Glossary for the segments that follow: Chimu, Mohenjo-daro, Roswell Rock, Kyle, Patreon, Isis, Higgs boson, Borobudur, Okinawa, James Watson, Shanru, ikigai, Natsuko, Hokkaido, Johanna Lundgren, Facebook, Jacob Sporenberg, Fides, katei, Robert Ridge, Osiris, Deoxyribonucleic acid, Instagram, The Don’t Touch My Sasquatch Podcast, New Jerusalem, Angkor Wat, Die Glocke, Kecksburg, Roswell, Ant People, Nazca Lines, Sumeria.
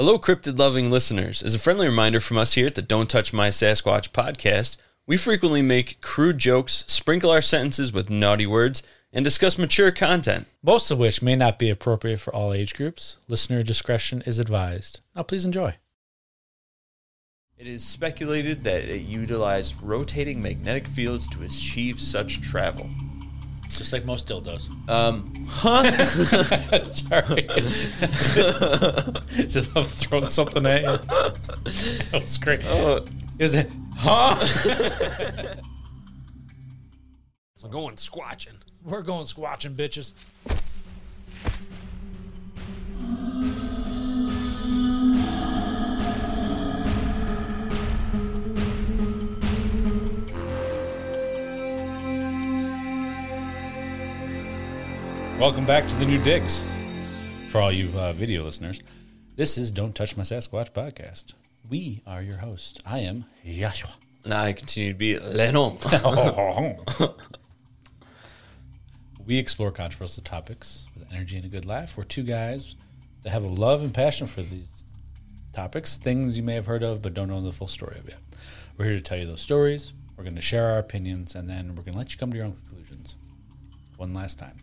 Hello, cryptid-loving listeners. As a friendly reminder from us here at the Don't Touch My Sasquatch Podcast, we frequently make crude jokes, sprinkle our sentences with naughty words, and discuss mature content, most of which may not be appropriate for all age groups. Listener discretion is advised. Now please enjoy. It is speculated that it utilized rotating magnetic fields to achieve such travel. Just like most dildos. Sorry. Just love throwing something at you. That was great. I'm going squatching. We're going squatching, bitches. Welcome back to the new digs. For all you video listeners, this is Don't Touch My Sasquatch Podcast. We are your hosts. I am Yashua. And I continue to be Lenon. We explore controversial topics with energy and a good laugh. We're two guys that have a love and passion for these topics, things you may have heard of but don't know the full story of yet. We're here to tell you those stories. We're going to share our opinions, and then we're going to let you come to your own conclusions. One last time.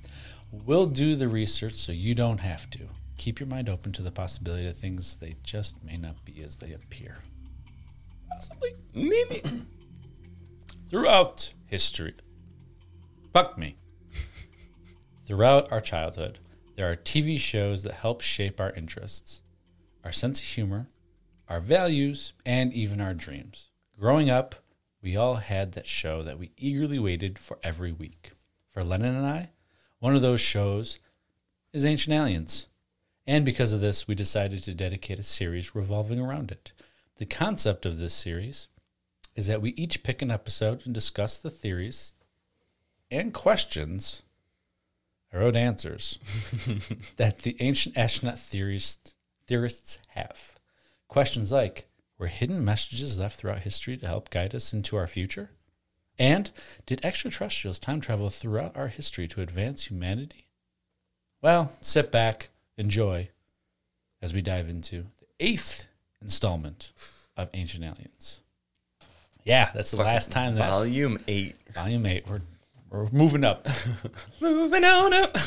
We'll do the research so you don't have to. Keep your mind open to the possibility of things they just may not be as they appear. Possibly. Maybe. Throughout history. Fuck me. Throughout our childhood, there are TV shows that help shape our interests, our sense of humor, our values, and even our dreams. Growing up, we all had that show that we eagerly waited for every week. For Lennon and I, one of those shows is Ancient Aliens, and because of this, we decided to dedicate a series revolving around it. The concept of this series is that we each pick an episode and discuss the theories and questions, I wrote answers, that the ancient astronaut theorists have. Questions like, were hidden messages left throughout history to help guide us into our future? And did extraterrestrials time travel throughout our history to advance humanity? Well, sit back, enjoy, as we dive into the 8th installment of Ancient Aliens. Yeah, that's the last time. That Volume 8. Volume 8. We're moving up. Moving on up.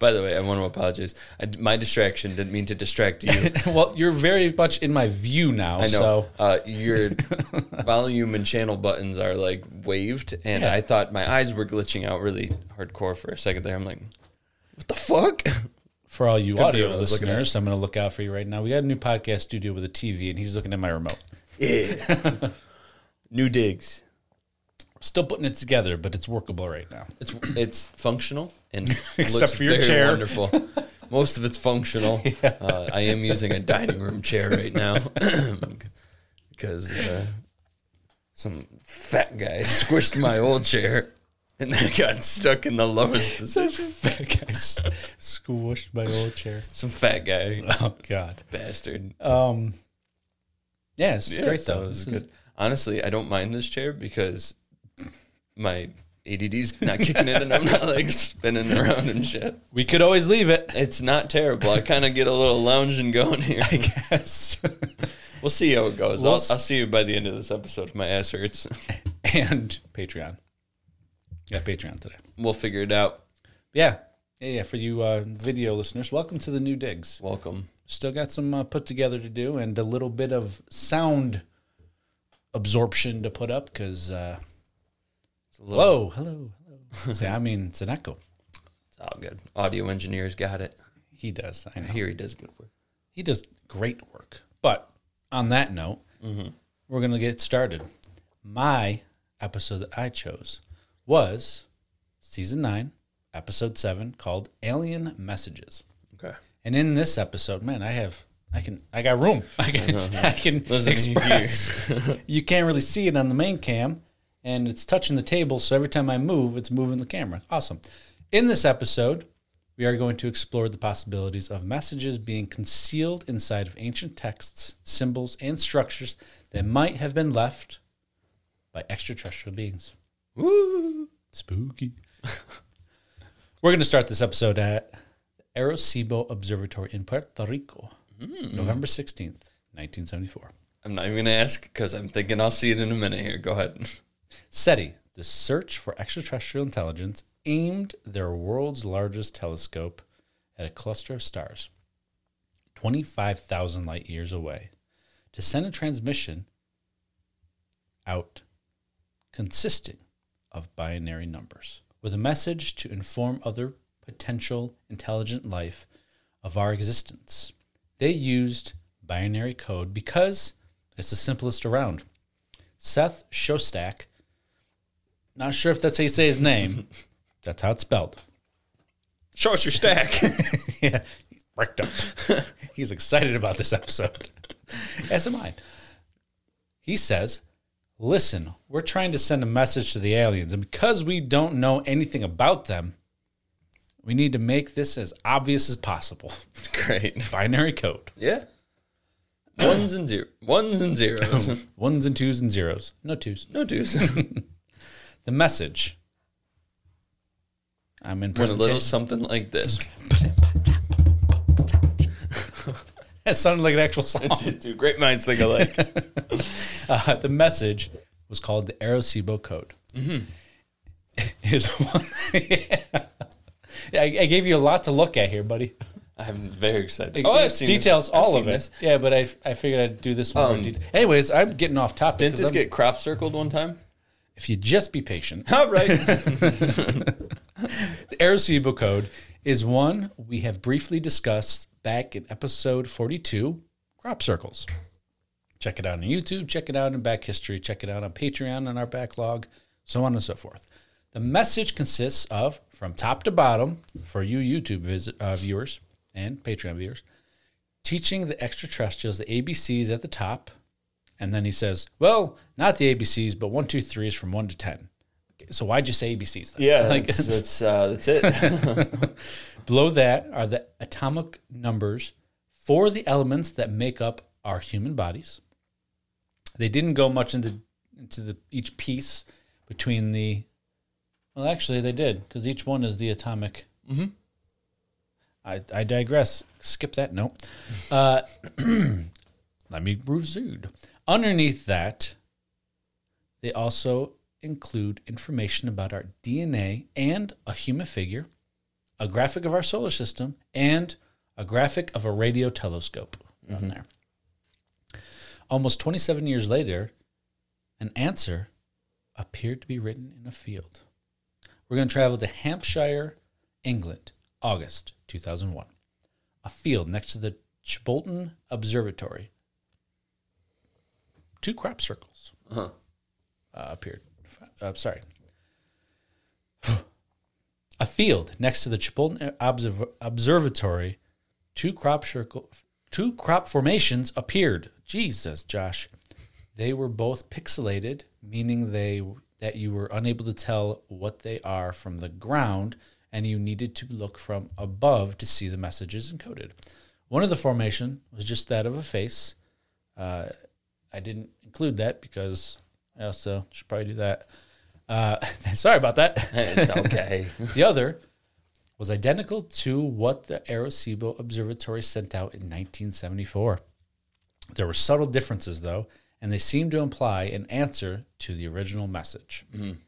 By the way, I want to apologize. My distraction didn't mean to distract you. Well, you're very much in my view now. I know. So. Your volume and channel buttons are like waved, and yeah. I thought my eyes were glitching out really hardcore for a second there. I'm like, what the fuck? For all you audio listeners, I'm going to look out for you right now. We got a new podcast studio with a TV, and he's looking at my remote. Yeah. New digs. Still putting it together, but it's workable right now. It's functional and except looks for your very chair. Wonderful. Most of it's functional. Yeah. I am using a dining room chair right now because some fat guy squished my old chair and I got stuck in the lowest position. Some fat guy squished my old chair. Some fat guy. Oh God, bastard. Yeah, it's great though. This is good. Honestly, I don't mind this chair because my ADD's not kicking in, and I'm not like spinning around and shit. We could always leave it. It's not terrible. I kind of get a little lounging going here, I guess. We'll see how it goes. I'll see you by the end of this episode if my ass hurts. And Patreon. Yeah, Patreon today. We'll figure it out. Yeah. Yeah, for you video listeners, welcome to the new digs. Welcome. Still got some put together to do and a little bit of sound absorption to put up because... Hello, hello, hello. See, I mean, it's an echo. It's all good. Audio engineer's got it. He does. I know. I hear he does good work. He does great work. But on that note, We're going to get started. My episode that I chose was Season 9, Episode 7, called Alien Messages. Okay. And in this episode, man, I got room. I can express. You can't really see it on the main cam. And it's touching the table, so every time I move, it's moving the camera. Awesome. In this episode, we are going to explore the possibilities of messages being concealed inside of ancient texts, symbols, and structures that might have been left by extraterrestrial beings. Woo! Spooky. We're going to start this episode at Arecibo Observatory in Puerto Rico. November 16th, 1974. I'm not even going to ask because I'm thinking I'll see it in a minute here. Go ahead. SETI, the search for extraterrestrial intelligence, aimed their world's largest telescope at a cluster of stars 25,000 light years away to send a transmission out consisting of binary numbers with a message to inform other potential intelligent life of our existence. They used binary code because it's the simplest around. Seth Shostak, not sure if that's how you say his name, that's how it's spelled. Short your stack. Yeah, he's bricked up. He's excited about this episode. As am I. He says, listen, we're trying to send a message to the aliens, and because we don't know anything about them, we need to make this as obvious as possible. Great. Binary code. Yeah. Ones and zeros. Ones and zeros. Ones and twos and zeros. No twos. No twos. The message. I'm in presentation. With a little something like this. That sounded like an actual song. It did too. Great minds think alike. The message was called the Arecibo Code. Mm-hmm. Is one. Yeah. I gave you a lot to look at here, buddy. I'm very excited. Oh, I've seen details, this. All I've of it. This. Yeah, but I figured I'd do this more in detail. Anyways, I'm getting off topic. Didn't this get crop circled one time? If you just be patient. All right. The Arecibo Code is one we have briefly discussed back in episode 42, crop circles. Check it out on YouTube. Check it out in back history. Check it out on Patreon on our backlog, so on and so forth. The message consists of, from top to bottom, for you YouTube viewers and Patreon viewers, teaching the extraterrestrials the ABCs at the top. And then he says, well, not the ABCs, but 1, 2, 3 is from 1 to 10. So why'd you say ABCs then? Yeah, that's it. Below that are the atomic numbers for the elements that make up our human bodies. They didn't go much into each piece between the... Well, actually, they did, because each one is the atomic. Mm-hmm. I digress. Skip that note. Let me proceed. Underneath that, they also include information about our DNA and a human figure, a graphic of our solar system, and a graphic of a radio telescope on there. Almost 27 years later, an answer appeared to be written in a field. We're going to travel to Hampshire, England, August 2001. A field next to the Chibolton Observatory. 2 crop circles appeared. A field next to the Chibolton Observatory. 2 crop formations appeared. Jesus, Josh. They were both pixelated, meaning that you were unable to tell what they are from the ground, and you needed to look from above to see the messages encoded. One of the formation was just that of a face. I didn't include that because I also should probably do that. Sorry about that. It's okay. The other was identical to what the Arecibo Observatory sent out in 1974. There were subtle differences, though, and they seem to imply an answer to the original message. Mm.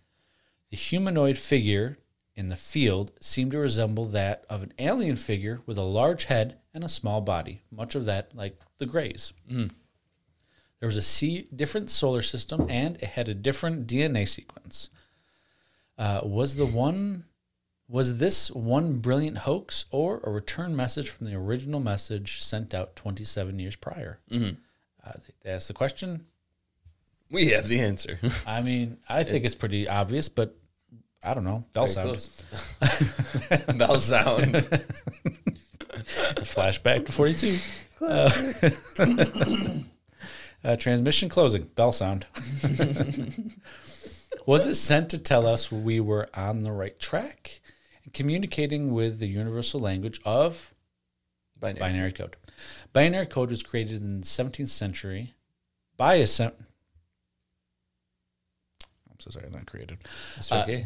The humanoid figure in the field seemed to resemble that of an alien figure with a large head and a small body, much of that like the Greys. Mm. There was a different solar system, and it had a different DNA sequence. Was this one brilliant hoax or a return message from the original message sent out 27 years prior? Mm-hmm. They asked the question. We have the answer. I mean, I think it's pretty obvious, but I don't know. Bell sound. Bell sound. Flashback to 42. Transmission closing. Bell sound. Was it sent to tell us we were on the right track and communicating with the universal language of binary code? Binary code was created in the 17th century by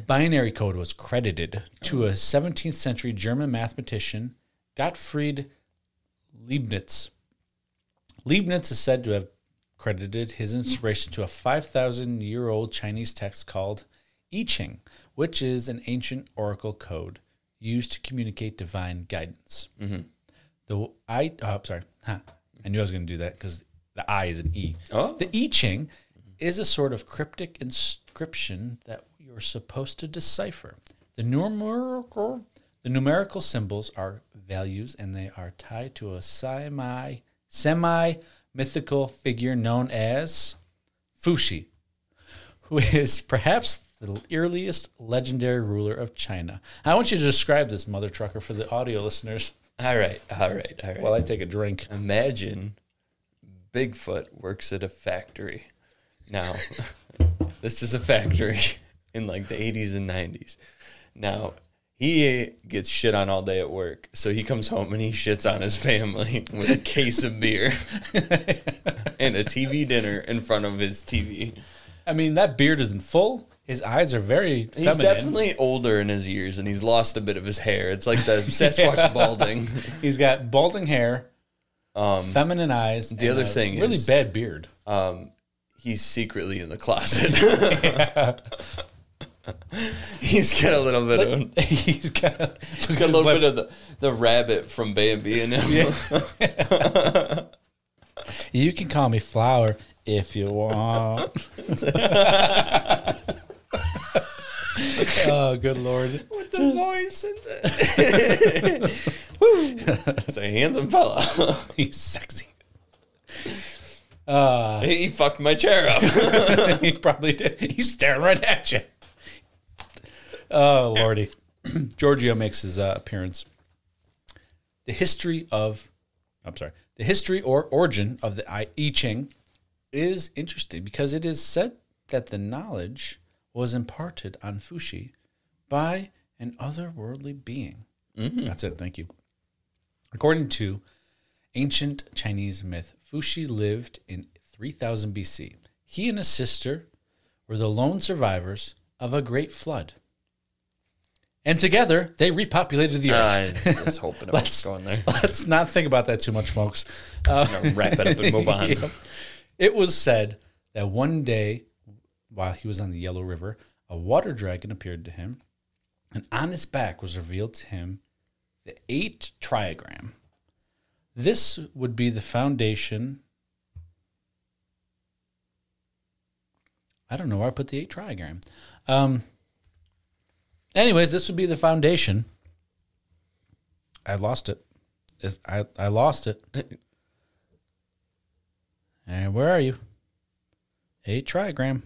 binary code was credited to a 17th century German mathematician, Gottfried Leibniz. Leibniz is said to have credited his inspiration to a 5,000-year-old Chinese text called I Ching, which is an ancient oracle code used to communicate divine guidance. Mm-hmm. I knew I was going to do that because the I is an E. Oh. The I Ching is a sort of cryptic inscription that you're supposed to decipher. The numerical symbols are values, and they are tied to a semi-mythical figure known as Fuxi, who is perhaps the earliest legendary ruler of China. I want you to describe this, mother trucker, for the audio listeners. All right. While I take a drink. Imagine Bigfoot works at a factory. Now, this is a factory in like the 80s and 90s. Now, he gets shit on all day at work, so he comes home and he shits on his family with a case of beer and a TV dinner in front of his TV. I mean, that beard isn't full. His eyes are very feminine. He's definitely older in his years, and he's lost a bit of his hair. It's like the Sasquatch balding. He's got balding hair, feminine eyes. The other thing is... really bad beard. He's secretly in the closet. Yeah. He's got a little bit of... He's got a little bit of the rabbit from Bambi in him. Yeah. You can call me Flower if you want. Oh, good Lord. With the voice and the... Woo! It's a handsome fella. He's sexy. He fucked my chair up. He probably did. He's staring right at you. Oh, Lordy. Giorgio makes his appearance. The history or origin of the I Ching is interesting because it is said that the knowledge was imparted on Fuxi by an otherworldly being. Mm-hmm. That's it. Thank you. According to ancient Chinese myth, Fuxi lived in 3000 BC. He and his sister were the lone survivors of a great flood. And together, they repopulated the earth. I was hoping I was going there. Let's not think about that too much, folks. I'm going to wrap it up and move on. Yeah. It was said that one day, while he was on the Yellow River, a water dragon appeared to him, and on its back was revealed to him the 8 triagram. This would be the foundation. I don't know where I put the 8 triagram. Anyways, this would be the foundation. I lost it. I lost it. And where are you? 8 triagram.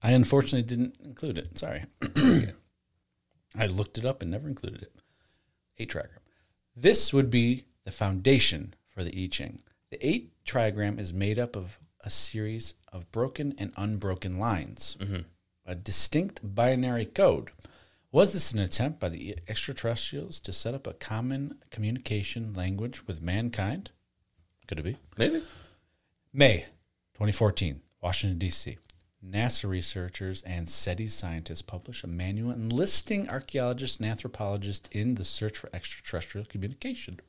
I unfortunately didn't include it. Sorry. I looked it up and never included it. 8 triagram. This would be the foundation for the I Ching. The 8 triagram is made up of a series of broken and unbroken lines. Mm-hmm. A distinct binary code. Was this an attempt by the extraterrestrials to set up a common communication language with mankind? Could it be? Maybe. May 2014, Washington, D.C. NASA researchers and SETI scientists publish a manual enlisting archaeologists and anthropologists in the search for extraterrestrial communication.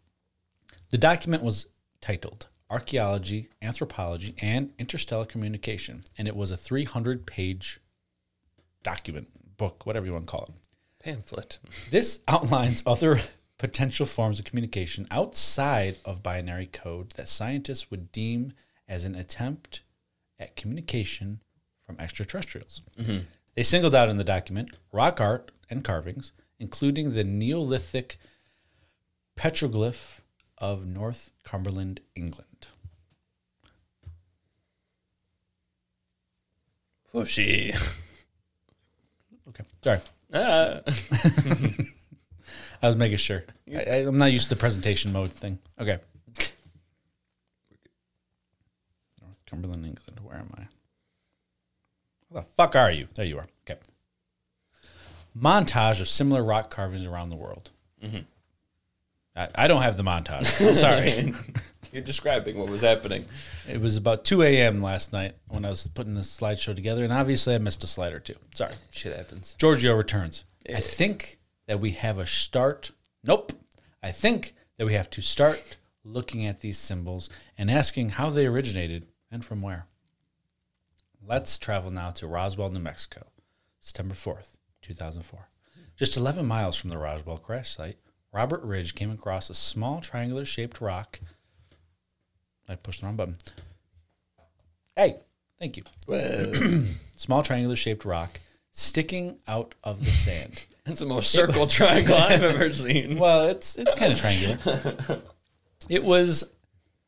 The document was titled Archaeology, Anthropology, and Interstellar Communication, and it was a 300-page document, book, whatever you want to call it. Pamphlet. This outlines other potential forms of communication outside of binary code that scientists would deem as an attempt at communication from extraterrestrials. Mm-hmm. They singled out in the document rock art and carvings, including the Neolithic petroglyph of North Cumberland, England. Fuxi. Okay, sorry. I was making sure. I'm not used to the presentation mode thing. Okay. North Cumberland, England. Where am I? Where the fuck are you? There you are. Okay. Montage of similar rock carvings around the world. Mm-hmm. I don't have the montage. I'm sorry. You're describing what was happening. It was about 2 a.m. last night when I was putting this slideshow together, and obviously I missed a slide or two. Sorry. Shit happens. Giorgio returns. Yeah. I think that we have to start looking at these symbols and asking how they originated and from where. Let's travel now to Roswell, New Mexico, September 4th, 2004. Just 11 miles from the Roswell crash site, Robert Ridge came across a small triangular-shaped rock. I pushed the wrong button. Hey, thank you. Small triangular-shaped rock sticking out of the sand. That's the most circle triangle I've ever seen. Well, it's kind of triangular. It was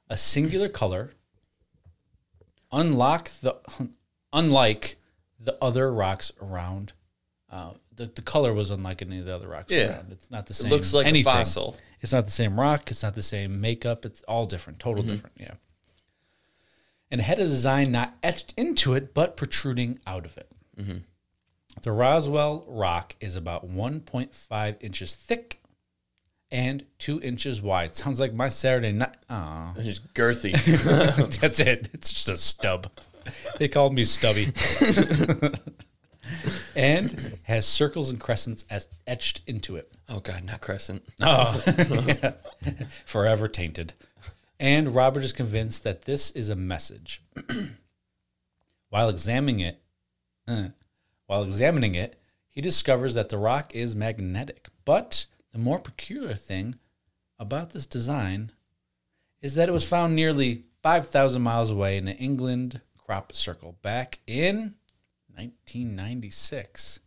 a singular color, unlike the other rocks around. The color was unlike any of the other rocks around. It's not the same. It looks like anything. A fossil. It's not the same rock. It's not the same makeup. It's all different, total different, yeah. And it had a design not etched into it, but protruding out of it. Mm-hmm. The Roswell rock is about 1.5 inches thick and 2 inches wide. Sounds like my Saturday night. Aw. It's girthy. That's it. It's just a stub. They called me Stubby. And has circles and crescents as etched into it. Oh, God, not crescent. Oh, yeah. Forever tainted. And Robert is convinced that this is a message. While examining it, he discovers that the rock is magnetic. But the more peculiar thing about this design is that it was found nearly 5,000 miles away in an England crop circle back in 1996,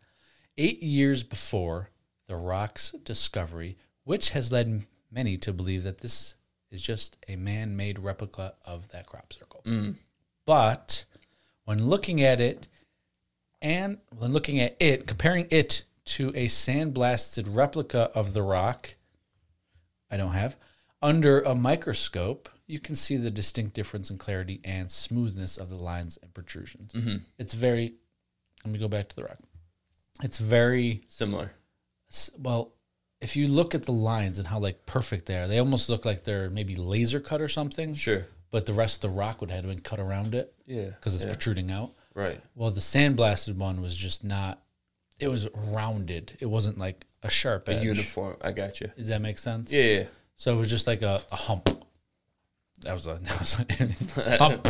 8 years before the rock's discovery, which has led many to believe that this is just a man-made replica of that crop circle. Mm. But when looking at it, comparing it to a sandblasted replica of the rock, under a microscope, you can see the distinct difference in clarity and smoothness of the lines and protrusions. Mm-hmm. Let me go back to the rock. It's very similar. Well, if you look at the lines and how perfect they are, they almost look like they're maybe laser cut or something. Sure. But the rest of the rock would have been cut around it. Yeah. Because it's protruding out. Right. Well, the sandblasted one was just not, it was rounded. It wasn't like a sharp edge. A uniform. I got you. Does that make sense? Yeah. So it was just like a hump. That was a hump.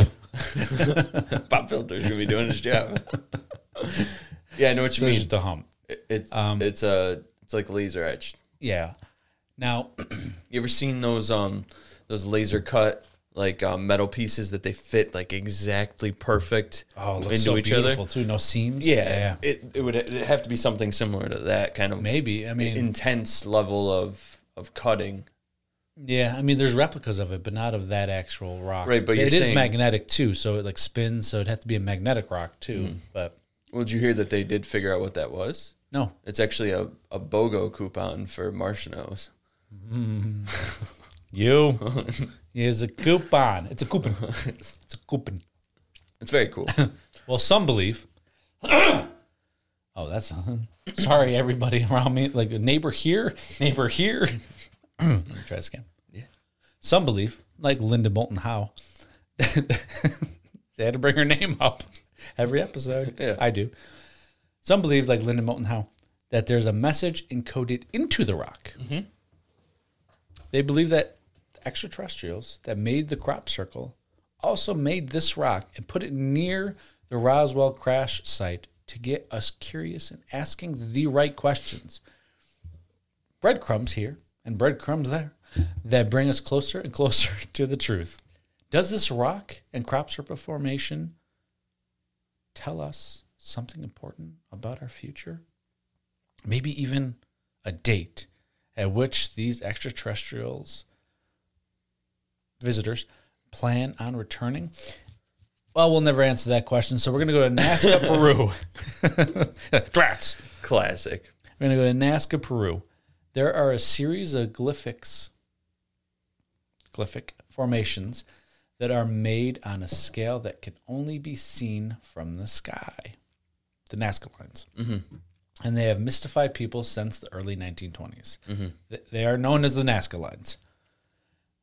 Pop filter's going to be doing his job. Yeah, I know what you mean. It's just a hump. It's like laser etched. Yeah. Now, you ever seen those laser cut metal pieces that they fit exactly perfect into so each other? Too. No seams. Yeah. It would have to be something similar to that kind of intense level of cutting. Yeah, there's replicas of it, but not of that actual rock. Right, but it is magnetic too, so it spins. So it'd have to be a magnetic rock too. Mm-hmm. But did you hear that they did figure out what that was? No, it's actually a BOGO coupon for Martianos. Mm-hmm. You. Here's a coupon. It's a coupon. It's a coupon. It's very cool. Well, some believe. Sorry, everybody around me. Like a neighbor here. Let me try this again. Yeah. Some believe, like Linda Moulton Howe, they had to bring her name up every episode. Yeah. I do. Some believe, like Linda Moulton Howe, that there's a message encoded into the rock. Mm-hmm. They believe that extraterrestrials that made the crop circle also made this rock and put it near the Roswell crash site to get us curious and asking the right questions. Breadcrumbs here and breadcrumbs there that bring us closer and closer to the truth. Does this rock and crop circle formation tell us something important about our future? Maybe even a date at which these extraterrestrials visitors plan on returning? Well, we'll never answer that question, so we're going to go to Nazca, Peru. Drats. Classic. We're going to go to Nazca, Peru. There are a series of glyphic formations that are made on a scale that can only be seen from the sky. The Nazca Lines. Mm-hmm. And they have mystified people since the early 1920s. Mm-hmm. They are known as the Nazca Lines.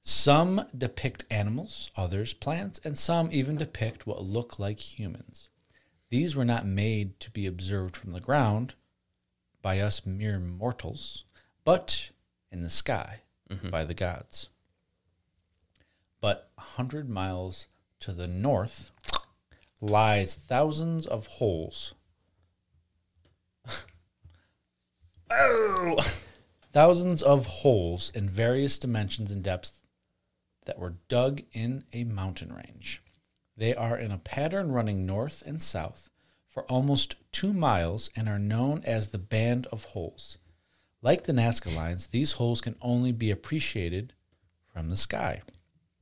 Some depict animals, others plants, and some even depict what look like humans. These were not made to be observed from the ground by us mere mortals, but in the sky by the gods. 100 miles to the north lies thousands of holes. Oh! Thousands of holes in various dimensions and depths that were dug in a mountain range. They are in a pattern running north and south for almost 2 miles and are known as the Band of Holes. Like the Nazca Lines, these holes can only be appreciated from the sky.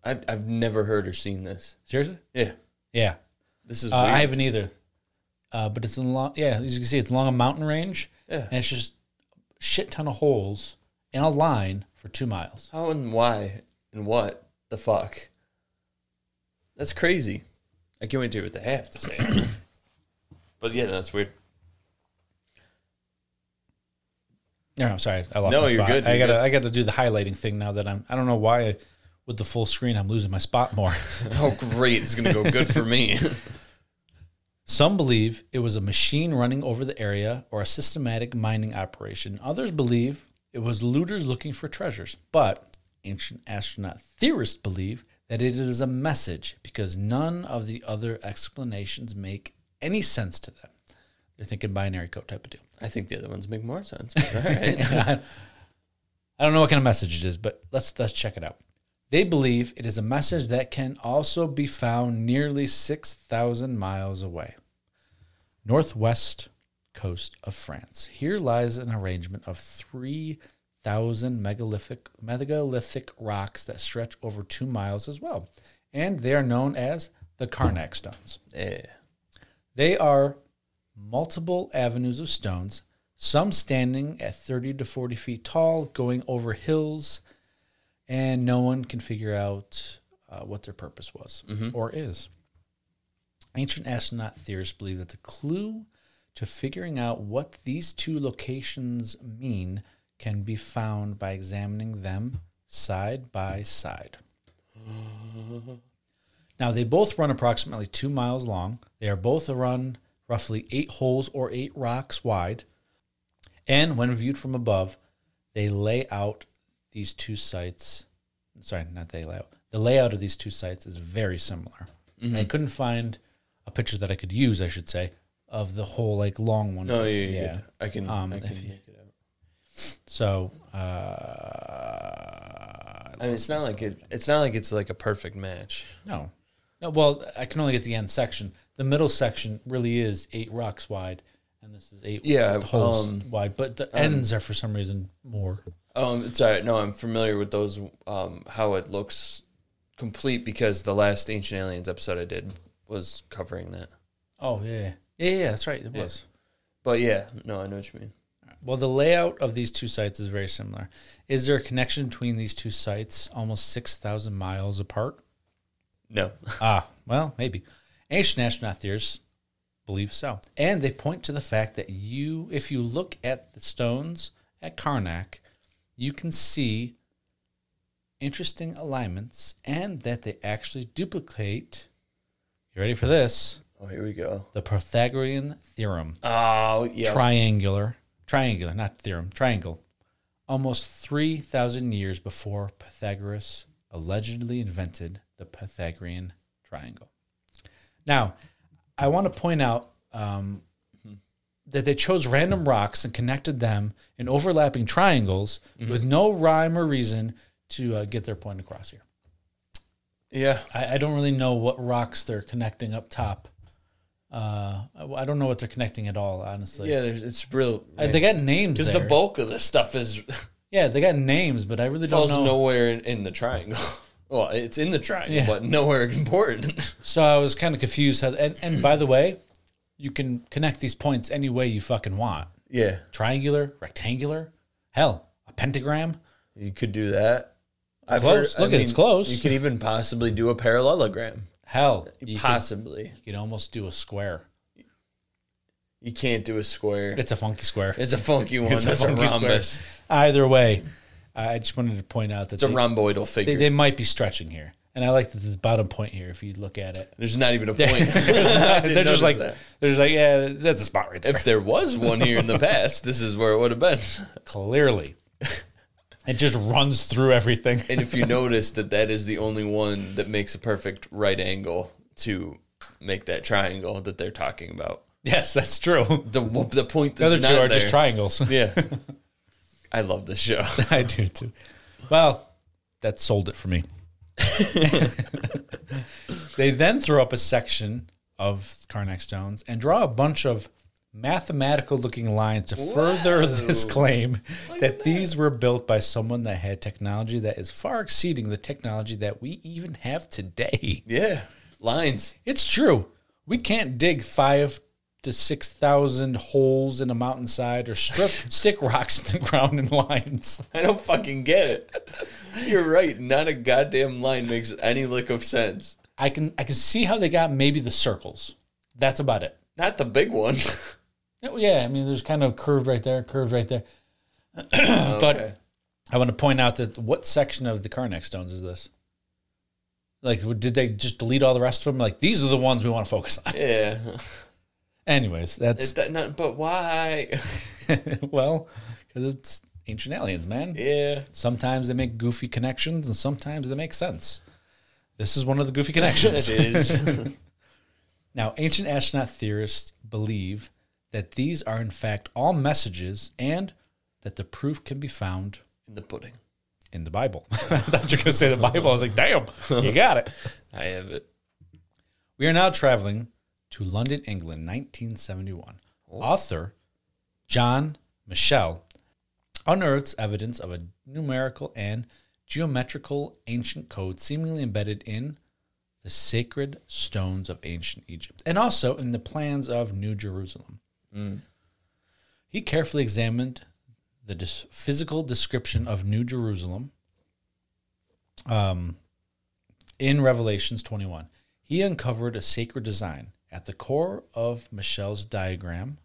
I've never heard or seen this. Seriously? Yeah. Yeah. This is weird. I haven't either. But it's in long, yeah, as you can see, it's along a mountain range. Yeah. And it's just a shit ton of holes in a line for 2 miles. How and why and what the fuck? That's crazy. I can't wait to hear what they have to say. But yeah, that's weird. No, I'm sorry. I lost my spot. No, you're good. I gotta do the highlighting thing now that I don't know why with the full screen I'm losing my spot more. Oh, great. It's going to go good for me. Some believe it was a machine running over the area or a systematic mining operation. Others believe it was looters looking for treasures. But ancient astronaut theorists believe that it is a message because none of the other explanations make any sense to them. They're thinking binary code type of deal. I think the other ones make more sense. All right. I don't know what kind of message it is, but let's check it out. They believe it is a message that can also be found nearly 6,000 miles away. Northwest coast of France. Here lies an arrangement of 3,000 megalithic rocks that stretch over 2 miles as well. And they are known as the Carnac stones. Yeah. They are multiple avenues of stones, some standing at 30 to 40 feet tall, going over hills, and no one can figure out what their purpose was or is. Ancient astronaut theorists believe that the clue to figuring out what these two locations mean can be found by examining them side by side. Now, they both run approximately 2 miles long. They are both around roughly 8 holes or 8 rocks wide. And when viewed from above, they lay out these two sites, the layout of these two sites is very similar. Mm-hmm. I couldn't find a picture that I could use, I should say, of the whole long one. No, yeah. I can make it out. So, I mean, it's not like it's like a perfect match. No. Well, I can only get the end section. The middle section really is 8 rocks wide, and this is 8 holes wide. But the ends are for some reason more. It's all right. No, I'm familiar with those, how it looks complete because the last Ancient Aliens episode I did was covering that. Oh, yeah. Yeah, that's right. It was. But yeah, no, I know what you mean. Well, the layout of these two sites is very similar. Is there a connection between these two sites almost 6,000 miles apart? No. Well, maybe. Ancient astronaut theorists believe so. And they point to the fact that if you look at the stones at Karnak, you can see interesting alignments and that they actually duplicate, you ready for this? Oh, here we go. The Pythagorean theorem. Oh, yeah. Triangular, not theorem, triangle. Almost 3,000 years before Pythagoras allegedly invented the Pythagorean triangle. Now, I want to point out that they chose random rocks and connected them in overlapping triangles with no rhyme or reason to get their point across here. Yeah. I don't really know what rocks they're connecting up top. I don't know what they're connecting at all, honestly. Yeah, it's real. They got names there. Because the bulk of this stuff is... Yeah, they got names, but I really don't know. It falls nowhere in the triangle. Well, it's in the triangle, but nowhere important. So I was kind of confused. And by the way... You can connect these points any way you fucking want. Yeah. Triangular, rectangular, hell, a pentagram. You could do that. It's close. You could even possibly do a parallelogram. Hell. Possibly. You could almost do a square. You can't do a square. It's a funky square. It's a funky one. That's a rhombus. Square. Either way, I just wanted to point out that... It's a rhomboidal figure. They might be stretching here. And I like that this bottom point here, if you look at it. There's not even a point. They're just like, yeah, that's a spot right there. If there was one here in the past, this is where it would have been. Clearly. It just runs through everything. And if you notice that is the only one that makes a perfect right angle to make that triangle that they're talking about. Yes, that's true. The point that's not there. The other two are just triangles. Yeah. I love this show. I do too. Well, that sold it for me. They then throw up a section of Carnac stones and draw a bunch of mathematical-looking lines to further this claim that these were built by someone that had technology that is far exceeding the technology that we even have today. Yeah, lines. It's true. We can't dig 5,000 to 6,000 holes in a mountainside or stick rocks in the ground in lines. I don't fucking get it. You're right. Not a goddamn line makes any lick of sense. I can see how they got maybe the circles. That's about it. Not the big one. Yeah, I mean, there's kind of curved right there. But okay. I want to point out that what section of the Carnac stones is this? Like, did they just delete all the rest of them? Like, these are the ones we want to focus on. Yeah. Anyways, that's... but why? Well, because it's Ancient Aliens, man. Yeah. Sometimes they make goofy connections, and sometimes they make sense. This is one of the goofy connections. It is. Now, ancient astronaut theorists believe that these are, in fact, all messages and that the proof can be found... in the pudding. In the Bible. I thought you were going to say the Bible. I was like, damn, you got it. I have it. We are now traveling to London, England, 1971. Oh. Author John Michell unearths evidence of a numerical and geometrical ancient code seemingly embedded in the sacred stones of ancient Egypt, and also in the plans of New Jerusalem. Mm. He carefully examined the physical description of New Jerusalem in Revelations 21. He uncovered a sacred design. At the core of Michelle's diagram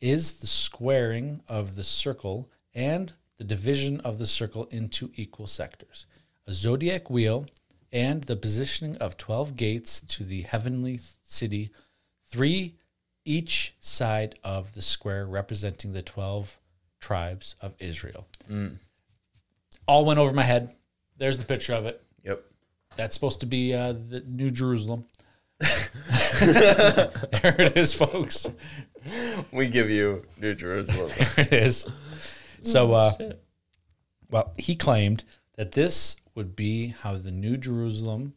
is the squaring of the circle and the division of the circle into equal sectors, a zodiac wheel, and the positioning of 12 gates to the heavenly city, 3 each side of the square representing the 12 tribes of Israel. Mm. All went over my head. There's the picture of it. Yep. That's supposed to be the New Jerusalem. There it is, folks. We give you New Jerusalem. There it is. So, well, he claimed that this would be how how New Jerusalem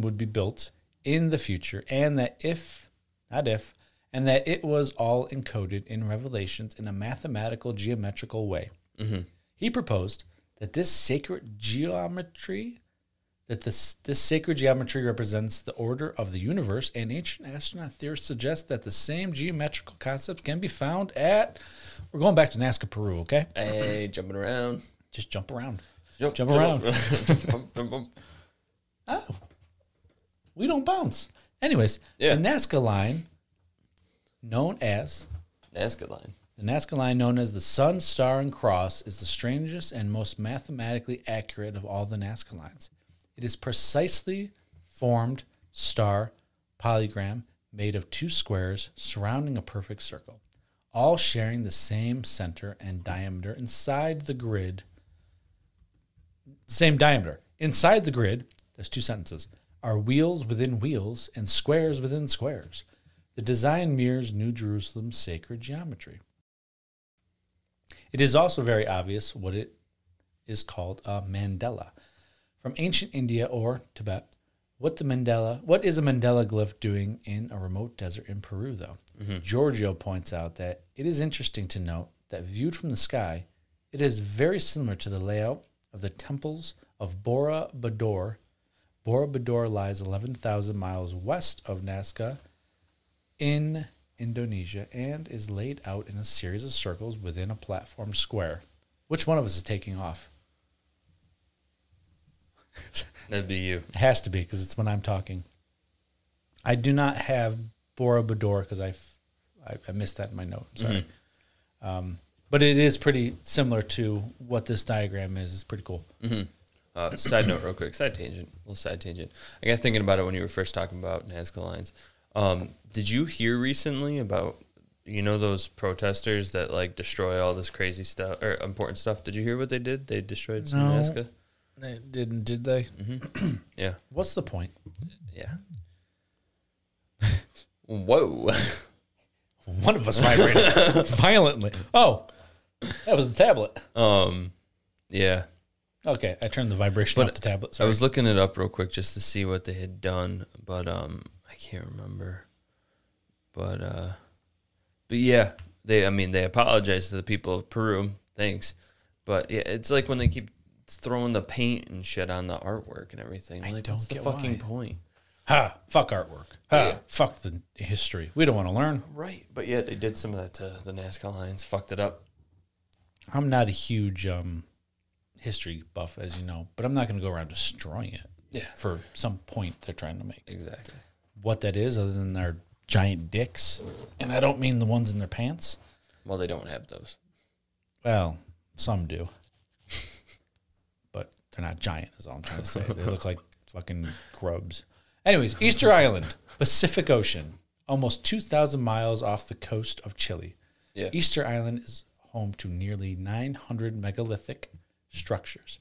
would be built in the future, and that it was all encoded in Revelations in a mathematical, geometrical way. Mm-hmm. He proposed that this sacred geometry represents the order of the universe, and ancient astronaut theorists suggest that the same geometrical concepts can be found at... We're going back to Nazca, Peru, okay? Hey, jumping around. Just jump around. Jump around. Oh. We don't bounce. Anyways, yeah. The Nazca Line, known as the Sun, Star, and Cross, is the strangest and most mathematically accurate of all the Nazca Lines. It is precisely formed star polygram made of 2 squares surrounding a perfect circle, all sharing the same center and diameter inside the grid. Same diameter. Inside the grid, there's 2 sentences, are wheels within wheels and squares within squares. The design mirrors New Jerusalem's sacred geometry. It is also very obvious what it is called a mandala. From ancient India or Tibet, what is a mandala glyph doing in a remote desert in Peru, though? Mm-hmm. Giorgio points out that it is interesting to note that viewed from the sky, it is very similar to the layout of the temples of Borobudur. Borobudur lies 11,000 miles west of Nazca in Indonesia and is laid out in a series of circles within a platform square. Which one of us is taking off? That'd be you. It has to be, because it's when I'm talking. I do not have Borobudur, because I missed that in my note. Sorry. Mm-hmm. But it is pretty similar to what this diagram is. It's pretty cool. Mm-hmm. Side note real quick. Side tangent. I got thinking about it when you were first talking about Nazca Lines. Did you hear recently about you know those protesters that like destroy all this crazy stuff or important stuff? Did you hear what they did? They destroyed some Nazca. They didn't, did they? Mm-hmm. Yeah. What's the point? Yeah. Whoa. One of us vibrated violently. Oh, that was the tablet. Yeah. Okay, I turned the vibration off the tablet. Sorry. I was looking it up real quick just to see what they had done, but I can't remember. But yeah, they apologized to the people of Peru. Thanks. But yeah, it's like when they keep throwing the paint and shit on the artwork and everything. Like, what's the fucking point? Ha! Fuck artwork. Ha! Yeah. Fuck the history. We don't want to learn. Right. But yeah, they did some of that to the Nazca Lines. Fucked it up. I'm not a huge history buff, as you know, but I'm not going to go around destroying it for some point they're trying to make. Exactly. What that is, other than their giant dicks, and I don't mean the ones in their pants. Well, they don't have those. Well, some do. But they're not giant, is all I'm trying to say. They look like fucking grubs. Anyways, Easter Island, Pacific Ocean, almost 2,000 miles off the coast of Chile. Yeah. Easter Island is home to nearly 900 megalithic structures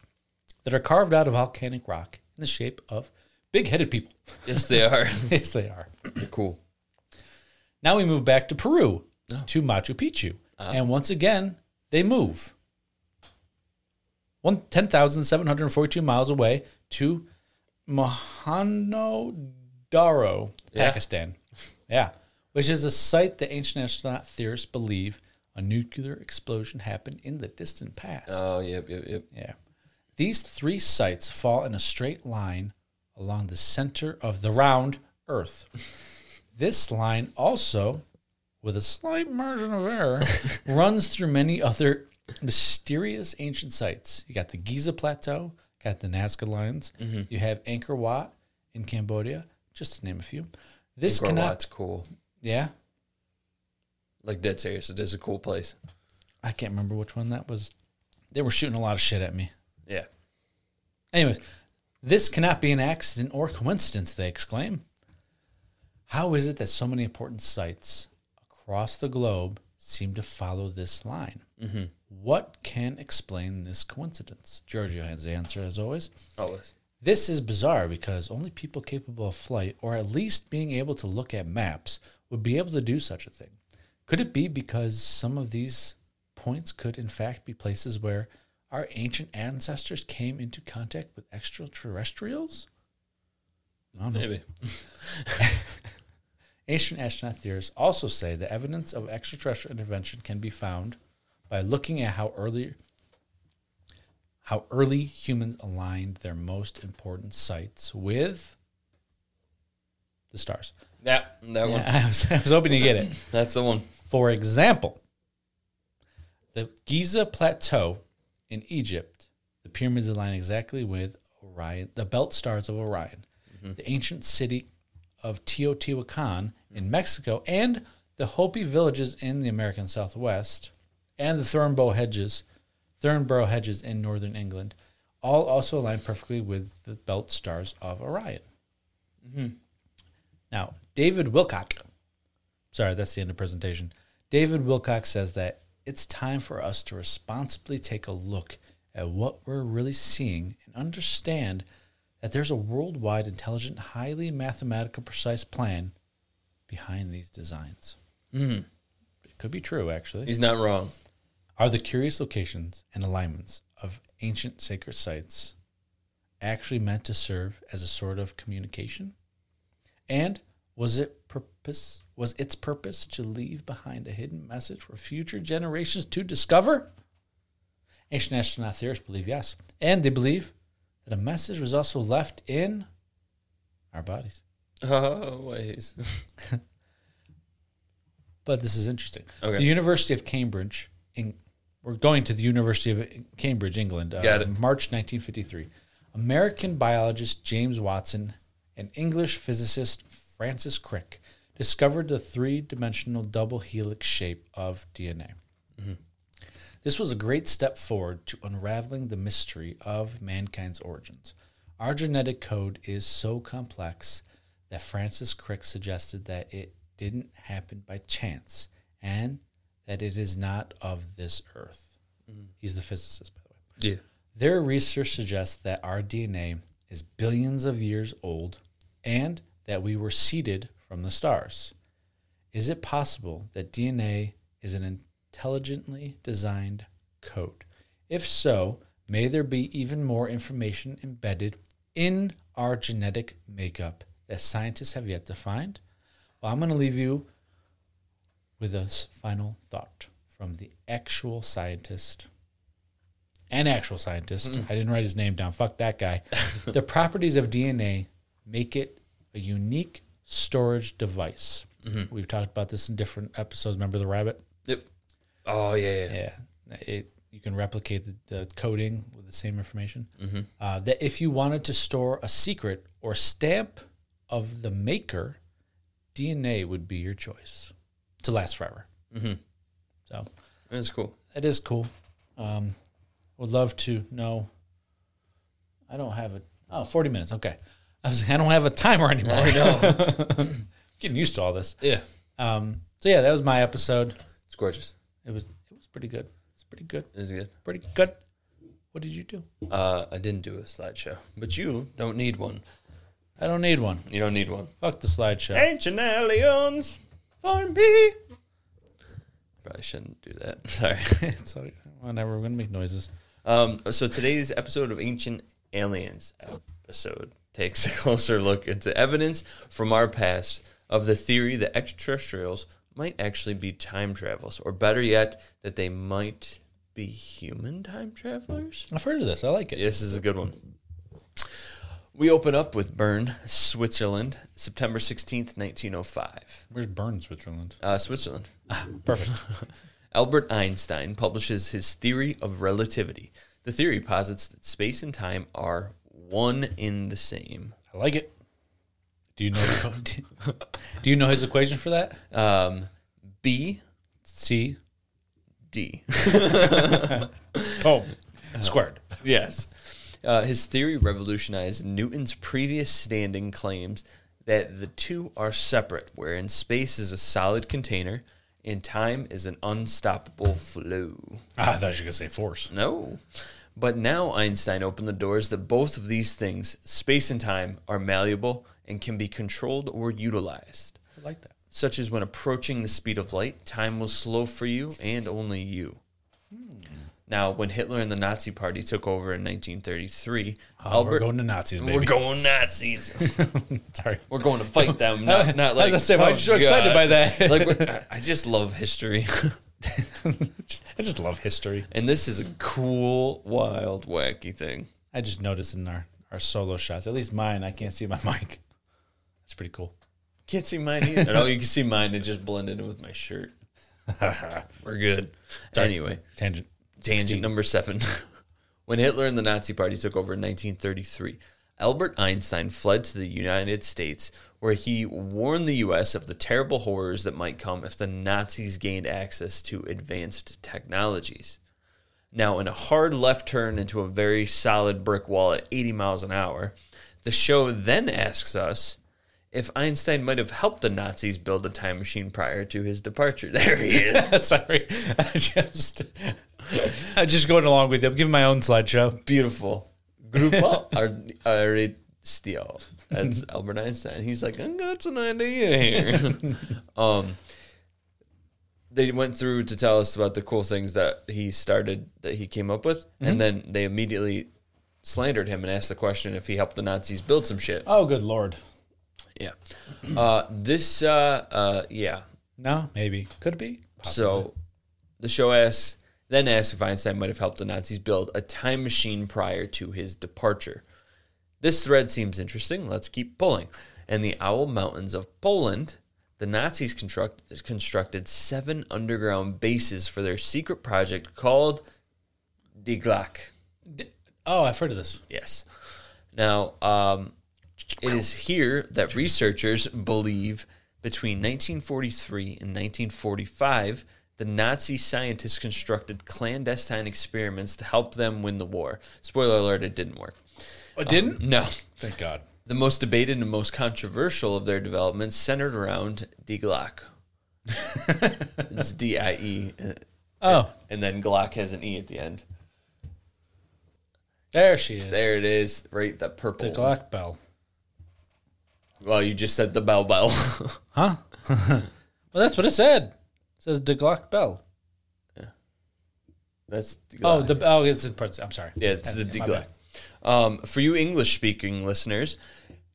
that are carved out of volcanic rock in the shape of big-headed people. Yes, they are. Yes, they are. They're cool. Now we move back to Peru, to Machu Picchu. And once again, they move 10,742 miles away to Mohenjo-Daro, Pakistan. Yeah. Which is a site the ancient astronaut theorists believe a nuclear explosion happened in the distant past. Oh, yep. Yeah. These three sites fall in a straight line along the center of the round Earth. This line also, with a slight margin of error, runs through many other mysterious ancient sites. You got the Giza Plateau, got the Nazca Lines. Mm-hmm. You have Angkor Wat in Cambodia, just to name a few. This Angkor Wat's cool. Yeah. Like, dead serious. It is a cool place. I can't remember which one that was. They were shooting a lot of shit at me. Yeah. Anyways, this cannot be an accident or coincidence, they exclaim. How is it that so many important sites across the globe seem to follow this line? Mm-hmm. What can explain this coincidence? Giorgio has the answer, as always. Always. This is bizarre because only people capable of flight, or at least being able to look at maps, would be able to do such a thing. Could it be because some of these points could, in fact, be places where our ancient ancestors came into contact with extraterrestrials? I don't know. Maybe. Ancient astronaut theorists also say that evidence of extraterrestrial intervention can be found by looking at how early humans aligned their most important sites with the stars. That one. I was hoping you get it. That's the one. For example, the Giza Plateau in Egypt, the pyramids align exactly with Orion, the belt stars of Orion, the ancient city of Teotihuacan in Mexico, and the Hopi villages in the American Southwest, and the Thornborough Hedges in northern England, all also align perfectly with the belt stars of Orion. Mm-hmm. Now, David Wilcock says that it's time for us to responsibly take a look at what we're really seeing and understand that there's a worldwide, intelligent, highly mathematical, precise plan behind these designs. Mm-hmm. It could be true, actually. He's not wrong. Are the curious locations and alignments of ancient sacred sites actually meant to serve as a sort of communication? And was its purpose to leave behind a hidden message for future generations to discover? Ancient astronaut theorists believe yes. And they believe that a message was also left in our bodies. Oh, ways. But this is interesting. Okay. The University of Cambridge... We're going to the University of Cambridge, England, March 1953. American biologist James Watson and English physicist Francis Crick discovered the three-dimensional double helix shape of DNA. Mm-hmm. This was a great step forward to unraveling the mystery of mankind's origins. Our genetic code is so complex that Francis Crick suggested that it didn't happen by chance and that it is not of this earth. Mm-hmm. He's the physicist, by the way. Yeah. Their research suggests that our DNA is billions of years old and that we were seeded from the stars. Is it possible that DNA is an intelligently designed code? If so, may there be even more information embedded in our genetic makeup that scientists have yet to find? Well, I'm going to leave you with a final thought from the actual scientist. An actual scientist. Mm-hmm. I didn't write his name down. Fuck that guy. The properties of DNA make it a unique storage device. Mm-hmm. We've talked about this in different episodes. Remember the rabbit? Yep. Oh, yeah. Yeah. You can replicate the coding with the same information. Mm-hmm. That if you wanted to store a secret or stamp of the maker, DNA would be your choice to last forever. Mm-hmm. So that's cool. It is cool. Would love to know. I don't have it. Oh, 40 minutes. Okay. I was like, I don't have a timer anymore. I know. Getting used to all this. Yeah. So yeah, that was my episode. It's gorgeous. It was pretty good. Pretty good. What did you do? I didn't do a slideshow, but you don't need one. I don't need one. You don't need one. Fuck the slideshow. Ancient Aliens for me. Probably shouldn't do that. Sorry. It's all, whatever. We're going to make noises. So today's episode of Ancient Aliens takes a closer look into evidence from our past of the theory that extraterrestrials might actually be time travelers, or better yet, that they might be human time travelers. I've heard of this. I like it. This is a good one. We open up with Bern, Switzerland, September 16th, 1905. Where's Bern, Switzerland? Switzerland. Perfect. Albert Einstein publishes his theory of relativity. The theory posits that space and time are one in the same. I like it. Do you know his equation for that? B, C, D. Squared. Yes. His theory revolutionized Newton's previous standing claims that the two are separate, wherein space is a solid container and time is an unstoppable flow. I thought you were going to say force. No. But now Einstein opened the doors that both of these things, space and time, are malleable and can be controlled or utilized. I like that. Such as when approaching the speed of light, time will slow for you and only you. Hmm. Now, when Hitler and the Nazi Party took over in 1933, we're going to Nazis, baby. We're going Nazis. Sorry. We're going to fight them. Not like, I was going to say, I'm so excited by that. Like, I just love history. I just love history. And this is a cool, wild, wacky thing. I just noticed in our solo shots, at least mine, I can't see my mic. It's pretty cool. Can't see mine either. No, you can see mine. It just blended in with my shirt. We're good. Anyway. Tangent number 7. When Hitler and the Nazi Party took over in 1933, Albert Einstein fled to the United States, where he warned the U.S. of the terrible horrors that might come if the Nazis gained access to advanced technologies. Now, in a hard left turn into a very solid brick wall at 80 miles an hour, the show then asks us if Einstein might have helped the Nazis build a time machine prior to his departure. There he is. Sorry. I'm just going along with you. I'm giving my own slideshow. Beautiful. Grupo Aristeo. That's Albert Einstein. He's like, I got an idea here. They went through to tell us about the cool things that he started, that he came up with, mm-hmm. and then they immediately slandered him and asked the question if he helped the Nazis build some shit. Oh, good Lord. Yeah. Yeah. No, maybe. Could be. Possibly. So the show asks if Einstein might have helped the Nazis build a time machine prior to his departure. This thread seems interesting. Let's keep pulling. In the Owl Mountains of Poland, the Nazis constructed 7 underground bases for their secret project called Die Glocke. Oh, I've heard of this. Yes. Now, it is here that researchers believe between 1943 and 1945, the Nazi scientists constructed clandestine experiments to help them win the war. Spoiler alert, it didn't work. It didn't? No. Thank God. The most debated and most controversial of their developments centered around Die Glocke, It's D-I-E. Oh. And then Glock has an E at the end. There she is. There it is. Right, the purple. The Glock bell. Well, you just said the bell. Huh? Well, that's what it said. It says the Glock bell. Yeah. That's the Glock. Oh, it's in parts. I'm sorry. Yeah, it's the Glock. For you English-speaking listeners,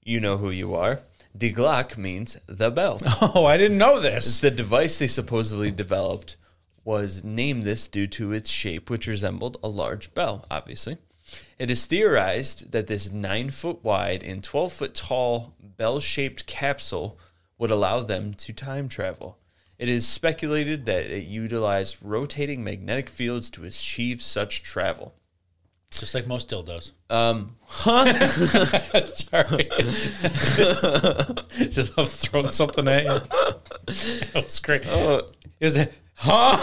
you know who you are. Die Glocke means the bell. Oh, I didn't know this. The device they supposedly developed was named this due to its shape, which resembled a large bell, obviously. It is theorized that this 9-foot-wide and 12-foot-tall bell-shaped capsule would allow them to time travel. It is speculated that it utilized rotating magnetic fields to achieve such travel. Just like most dildos. Sorry. Just love throwing something at you. That was great. Oh. It was a, huh?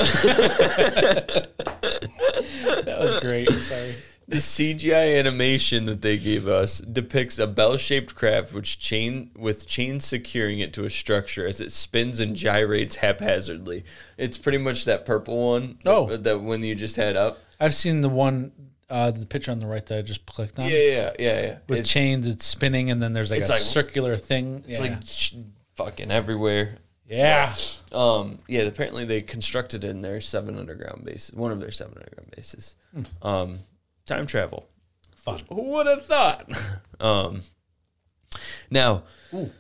That was great. Sorry. The CGI animation that they gave us depicts a bell-shaped craft with chains securing it to a structure as it spins and gyrates haphazardly. It's pretty much that purple one. Oh. That one you just had up. I've seen the one... the picture on the right that I just clicked on. Yeah. With it's, chains, it's spinning, and then there's like a circular thing. It's fucking everywhere. Yeah. Yeah, apparently they constructed it in their 7 underground bases, one of their 7 underground bases. Time travel. Fun. Who would have thought? Now. Ooh.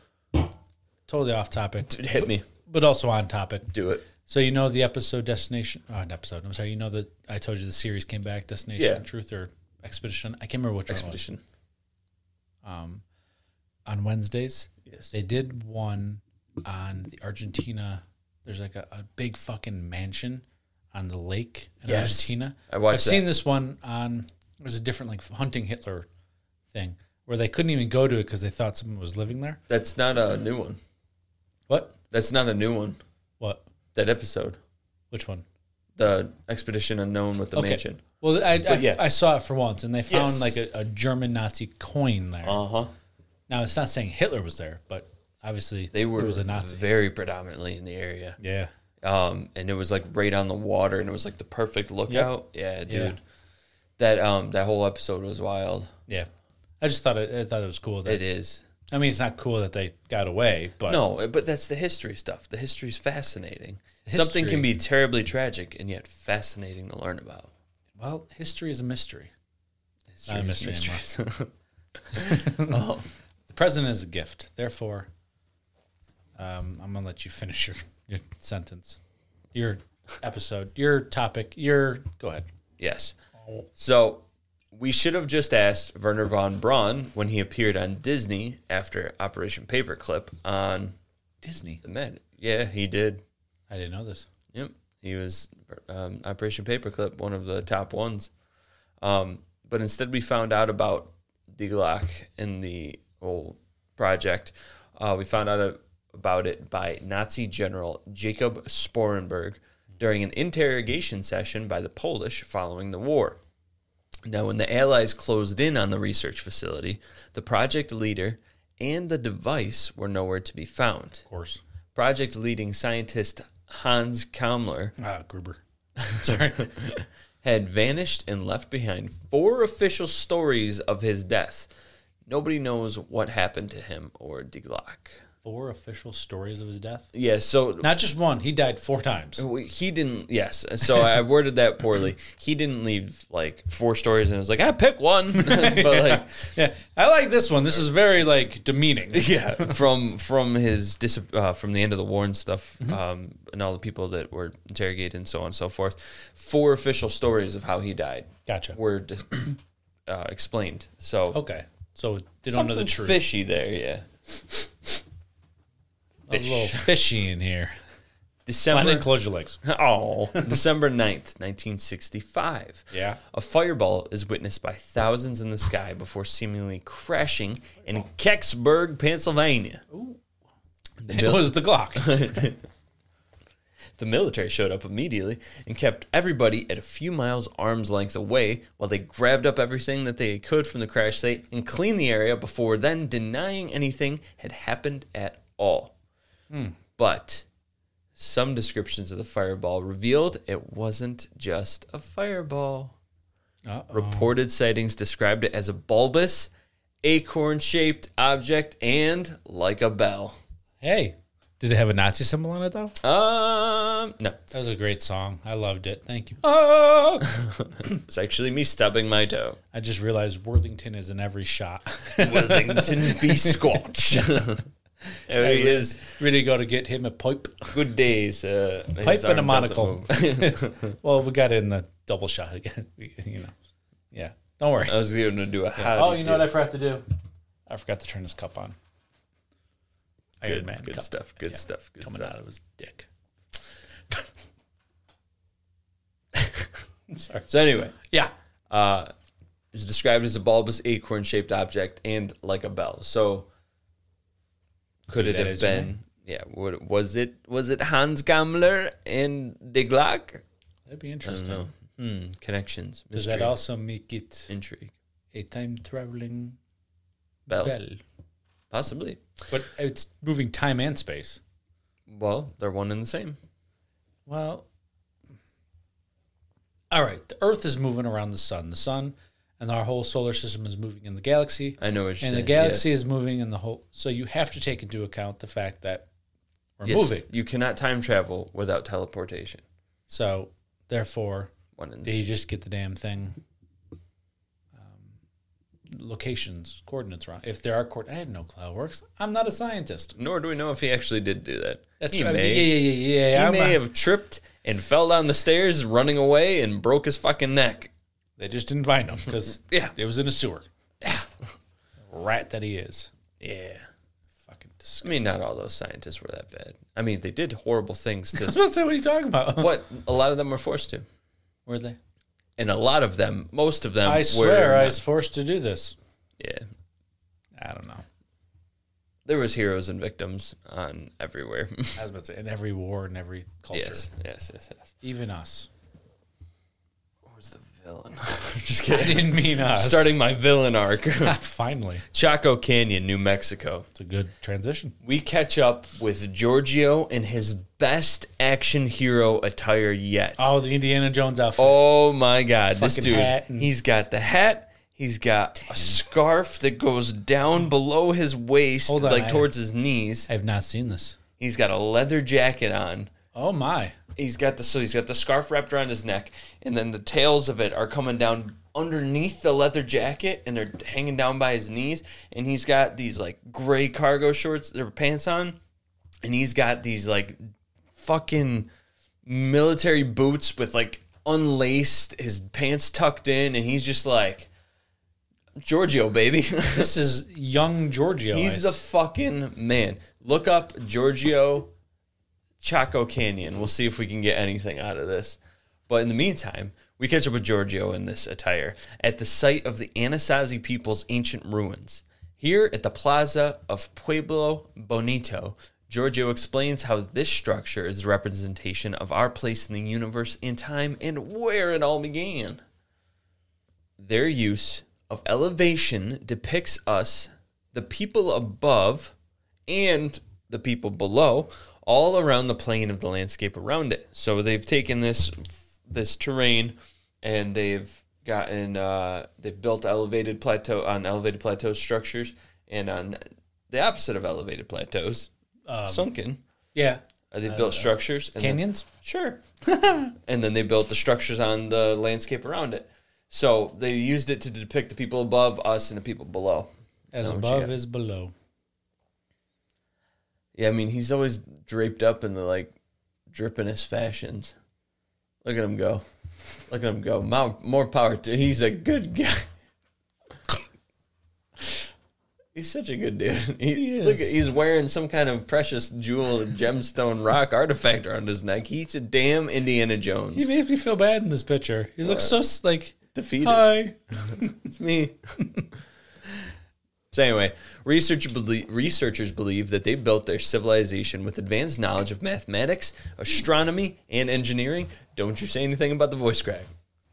Totally off topic. Dude, hit me. But also on topic. Do it. So you know the episode Destination... Oh, an episode. I'm sorry. You know that I told you the series came back, Destination Truth or Expedition. I can't remember which one it was. On Wednesdays. Yes. They did one on the Argentina. There's like a big fucking mansion on the lake in Argentina. I've seen this one on... It was a different like hunting Hitler thing where they couldn't even go to it because they thought someone was living there. That's not a new one. What? That's not a new one. What? That episode. Which one? The Expedition Unknown with the mansion. Well, I saw it for once, and they found like a German Nazi coin there. Uh-huh. Now, it's not saying Hitler was there, but obviously it was a Nazi. Very predominantly in the area. Yeah. And it was like right on the water, and it was like the perfect lookout. Yep. Yeah, dude. Yeah. That whole episode was wild. Yeah. I just thought it was cool. It is. I mean, it's not cool that they got away, but... No, but that's the history stuff. The history's fascinating. Something can be terribly tragic and yet fascinating to learn about. Well, history is a mystery. It's not a mystery anymore. The present is a gift. Therefore, I'm going to let you finish your sentence, your episode, your topic, your... Go ahead. Yes. So... We should have just asked Werner von Braun when he appeared on Disney after Operation Paperclip on Disney. The Met. Yeah, he did. I didn't know this. Yep. He was Operation Paperclip, one of the top ones. But instead we found out about Die Glocke and the whole project. We found out about it by Nazi General Jacob Sporenberg during an interrogation session by the Polish following the war. Now, when the Allies closed in on the research facility, the project leader and the device were nowhere to be found. Of course. Project leading scientist Hans Kammler Gruber. Sorry. had vanished and left behind 4 official stories of his death. Nobody knows what happened to him or Die Glocke. 4 official stories of his death? Yeah, so... Not just one. He died 4 times. He didn't... Yes. So I worded that poorly. He didn't leave, 4 stories, and it was like, I pick one. But, yeah. I like this one. This is very, demeaning. Yeah. From the end of the war and stuff, and all the people that were interrogated and so on and so forth, 4 official stories of how he died. Gotcha. Were explained. So... Okay. So they don't know the truth. Something fishy there, yeah. Fish. A little fishy in here. I didn't close your legs. Oh, December 9th, 1965. Yeah. A fireball is witnessed by thousands in the sky before seemingly crashing in Kecksburg, Pennsylvania. Ooh. It was the Glock. The military showed up immediately and kept everybody at a few miles arm's length away while they grabbed up everything that they could from the crash site and cleaned the area before then denying anything had happened at all. But some descriptions of the fireball revealed it wasn't just a fireball. Uh-oh. Reported sightings described it as a bulbous, acorn-shaped object and like a bell. Hey, did it have a Nazi symbol on it, though? No. That was a great song. I loved it. Thank you. Oh! It's actually me stubbing my toe. I just realized Worthington is in every shot. Worthington be Scotch. There he is. Really got to get him a pipe. Good days. Pipe and a monocle. Well, we got it in the double shot again. You know. Yeah. Don't worry. I was going to do a hot. Oh, you know what I forgot to do? I forgot to turn this cup on. Iron Man. Good stuff. Good stuff. Good stuff. Coming out of his dick. Sorry. So anyway. Yeah. It's described as a bulbous acorn-shaped object and like a bell. So could it have been? One? Yeah. Was it Hans Gammler and Die Glocke? That'd be interesting. I don't know. Connections. Mystery. Does that also make it intrigue? A time traveling bell, possibly. But it's moving time and space. Well, they're one and the same. Well, all right. The Earth is moving around the sun. The sun and our whole solar system is moving in the galaxy. I know what you're saying. And the galaxy is moving in the whole. So you have to take into account the fact that we're moving. You cannot time travel without teleportation. So therefore, do you just get the damn thing? Locations, coordinates wrong. If there are coordinates, I had no clue how it works. I'm not a scientist. Nor do we know if he actually did do that. That's right. Yeah. He may have tripped and fell down the stairs, running away, and broke his fucking neck. They just didn't find him because it was in a sewer. Yeah, rat that he is. Yeah. I mean, not all those scientists were that bad. I mean, they did horrible things to... That's not what you're talking about. But a lot of them were forced to. Were they? And a lot of them, most of them were... I swear I was forced to do this. Yeah. I don't know. There was heroes and victims on everywhere. I was about to say, in every war and every culture. Yes. Even us. What was the villain? Just kidding. I didn't mean us. Starting my villain arc. Finally. Chaco Canyon, New Mexico. It's a good transition. We catch up with Giorgio in his best action hero attire yet. Oh, the Indiana Jones outfit. Oh, my God. This dude, he's got the hat. He's got a scarf that goes down below his waist, towards his knees. I have not seen this. He's got a leather jacket on. Oh, my. He's got the scarf wrapped around his neck, and then the tails of it are coming down underneath the leather jacket, and they're hanging down by his knees. And he's got these like gray cargo shorts, or pants on, and he's got these like fucking military boots with like unlaced, his pants tucked in, and he's just like Giorgio, baby. This is young Giorgio. He's the fucking man. Look up Giorgio Chaco Canyon. We'll see if we can get anything out of this. But in the meantime, we catch up with Giorgio in this attire at the site of the Anasazi people's ancient ruins. Here at the plaza of Pueblo Bonito, Giorgio explains how this structure is a representation of our place in the universe and time and where it all began. Their use of elevation depicts us, the people above and the people below, all around the plane of the landscape around it. So they've taken this terrain, and they've gotten they've built elevated plateau on elevated plateau structures, and on the opposite of elevated plateaus, sunken. Yeah, they built structures, and canyons. And then they built the structures on the landscape around it. So they used it to depict the people above us and the people below. As above is below. Yeah, I mean, he's always draped up in the, like, drippiness fashions. Look at him go. Look at him go. More power to... He's a good guy. He's such a good dude. He is. Look, he's wearing some kind of precious jewel, gemstone, rock artifact around his neck. He's a damn Indiana Jones. He makes me feel bad in this picture. He looks so, like... Defeated. Hi. It's me. So anyway, researchers believe that they built their civilization with advanced knowledge of mathematics, astronomy, and engineering. Don't you say anything about the voice crack.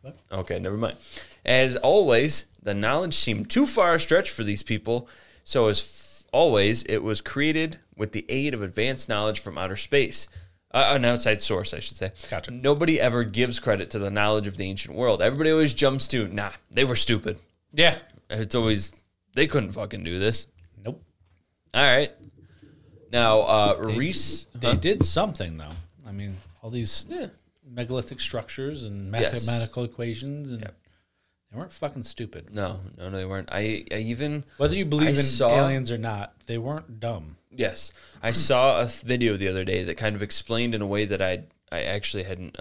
What? Okay, never mind. As always, the knowledge seemed too far a stretch for these people, so as always, it was created with the aid of advanced knowledge from outer space. an outside source, I should say. Gotcha. Nobody ever gives credit to the knowledge of the ancient world. Everybody always jumps to, nah, they were stupid. Yeah. It's always, they couldn't fucking do this. Nope. All right. Now, Reese... They did something, though. I mean, all these megalithic structures and mathematical equations, and they weren't fucking stupid. No, they weren't. I even... Whether you believe in aliens or not, they weren't dumb. Yes. I saw a video the other day that kind of explained in a way that I actually hadn't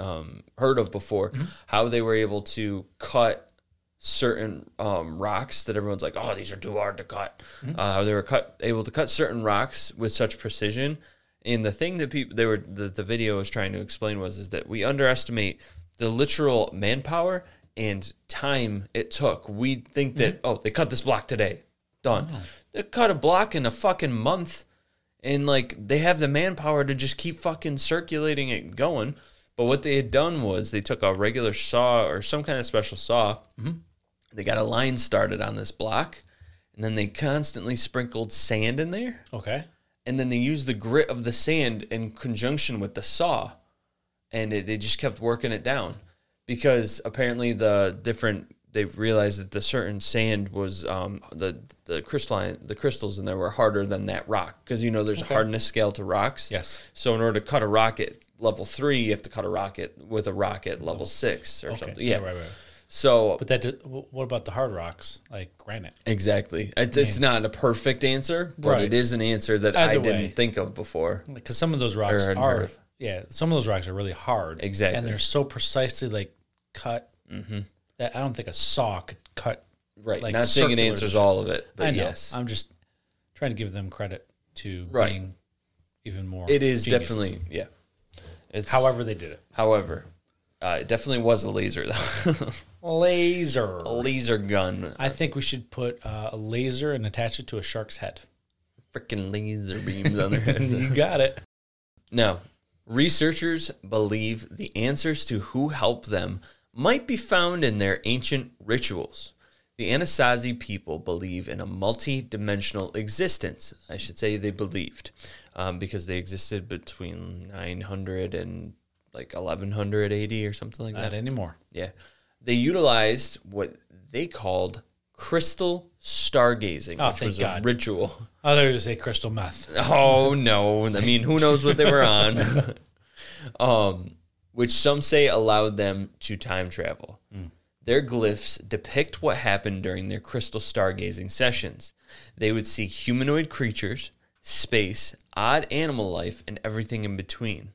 heard of before, how they were able to cut certain rocks that everyone's like, oh, these are too hard to cut. They were able to cut certain rocks with such precision. And the thing that the video was trying to explain is that we underestimate the literal manpower and time it took. We think that, they cut this block today. Done. Oh. They cut a block in a fucking month, and, like, they have the manpower to just keep fucking circulating it going. But what they had done was they took a regular saw or some kind of special saw. They got a line started on this block, and then they constantly sprinkled sand in there. Okay. And then they used the grit of the sand in conjunction with the saw, and they just kept working it down. Because apparently they've realized that the certain sand was the crystals in there were harder than that rock, because there's a hardness scale to rocks. Yes. So in order to cut a rock at level 3, you have to cut a rock with a rock at level 6 or something. Yeah, right. So, but what about the hard rocks like granite? Exactly. It's not a perfect answer, but it is an answer that I didn't think of before. Because some of those rocks are. Yeah, some of those rocks are really hard. Exactly. And they're so precisely, cut that I don't think a saw could cut. Right. Not saying it answers all of it, but I know. Yes. I'm just trying to give them credit to being even more It is geniuses. Definitely, yeah. It's, however they did it. However, it definitely was a laser, though. Laser. A laser gun. I think we should put a laser and attach it to a shark's head. Freaking laser beams on their head. You got it. No. Researchers believe the answers to who helped them might be found in their ancient rituals. The Anasazi people believe in a multi-dimensional existence. I should say they believed, because they existed between 900 and 1180 or something like that. Not anymore. Yeah. They utilized what they called crystal stargazing, which was a ritual. Oh, they were going to say crystal meth. Oh, no. I mean, who knows what they were on. Which some say allowed them to time travel. Their glyphs depict what happened during their crystal stargazing sessions. They would see humanoid creatures, space, odd animal life, and everything in between.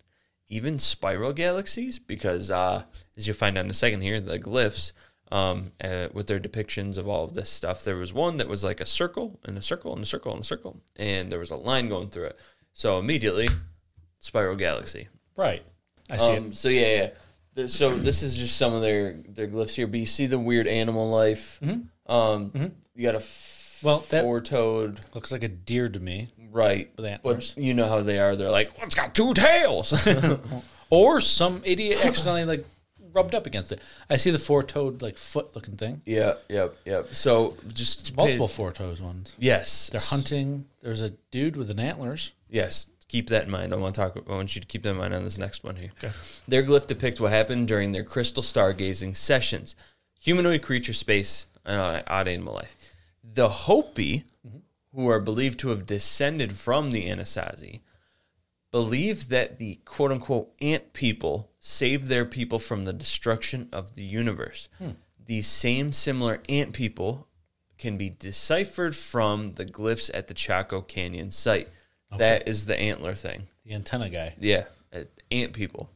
Even spiral galaxies, because as you'll find out in a second here, the glyphs... with their depictions of all of this stuff. There was one that was like a circle and a circle and a circle and a circle, and there was a line going through it. So immediately, spiral galaxy. Right. I see it. So yeah. So this is just some of their glyphs here, but you see the weird animal life. You got a four-toed. Looks like a deer to me. Right. With antlers. But you know how they are. They're like, it's got two tails. Or some idiot accidentally rubbed up against it. I see the four-toed, foot-looking thing. Yeah, yep. So just multiple four-toed ones. Yes. They're hunting. There's a dude with an antlers. Yes. Keep that in mind. I want you to keep that in mind on this next one here. Okay. Their glyph depicts what happened during their crystal stargazing sessions. Humanoid creature, space, and odd animal life. The Hopi, who are believed to have descended from the Anasazi, believe that the quote-unquote ant people saved their people from the destruction of the universe. These same similar ant people can be deciphered from the glyphs at the Chaco Canyon site. Okay. That is the antler thing. The antenna guy. Yeah, ant people.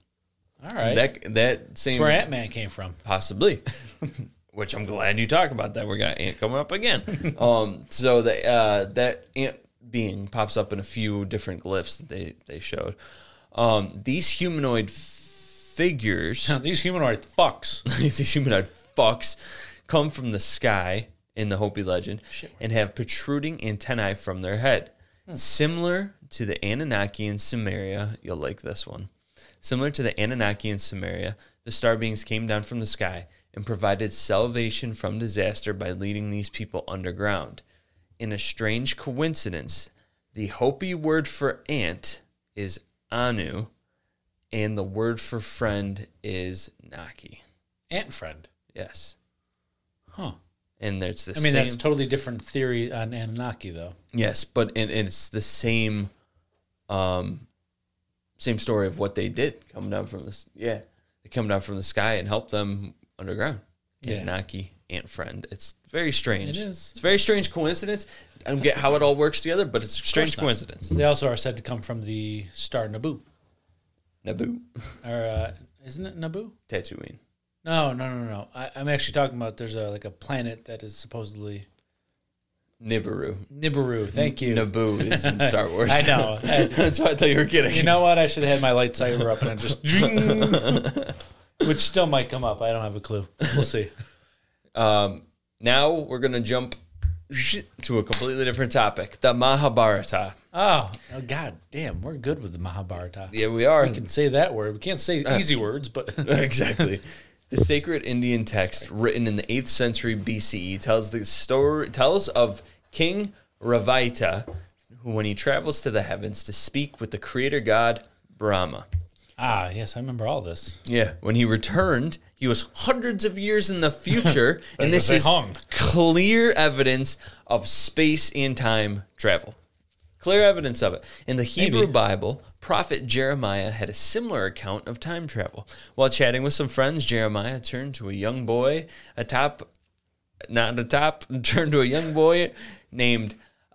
All right. That same... That's where Ant-Man came from. Possibly. Which I'm glad you talk about that. We got ant coming up again. So that ant... being pops up in a few different glyphs that they showed. These humanoid figures... These humanoid fucks. These humanoid fucks come from the sky in the Hopi legend and have protruding antennae from their head. Similar to the Anunnaki in Sumeria... You'll like this one. Similar to the Anunnaki in Sumeria, the star beings came down from the sky and provided salvation from disaster by leading these people underground. In a strange coincidence, the Hopi word for ant is Anu, And the word for friend is Naki. Ant friend. Yes. Huh. And there's the same. I mean, that's totally different theory on Anunnaki, though. Yes, but and it's the same same story of what they did coming down from the they come down from the sky and help them underground. Yeah. Anunnaki, ant friend. It's very strange. It is. It's a very strange coincidence. I don't get how it all works together, but it's a strange coincidence. They also are said to come from the star Naboo. Naboo. Or isn't it Naboo? Tatooine. No. I'm actually talking about there's a planet that is supposedly Nibiru. Nibiru, thank you. Naboo is in Star Wars. I know. That's why I thought you were kidding. You know what? I should have had my lightsaber up and I just... which still might come up. I don't have a clue. We'll see. Now we're going to jump to a completely different topic. The Mahabharata. Oh, God damn. We're good with the Mahabharata. Yeah, we are. We can say that word. We can't say easy words, but... Exactly. The sacred Indian text written in the 8th century BCE tells of King Ravita, who when he travels to the heavens to speak with the creator god Brahma. Ah, yes, I remember all this. Yeah, when he returned, he was hundreds of years in the future, and this is clear evidence of space and time travel. Clear evidence of it. In the Hebrew Bible, prophet Jeremiah had a similar account of time travel. While chatting with some friends, Jeremiah turned to a young boy named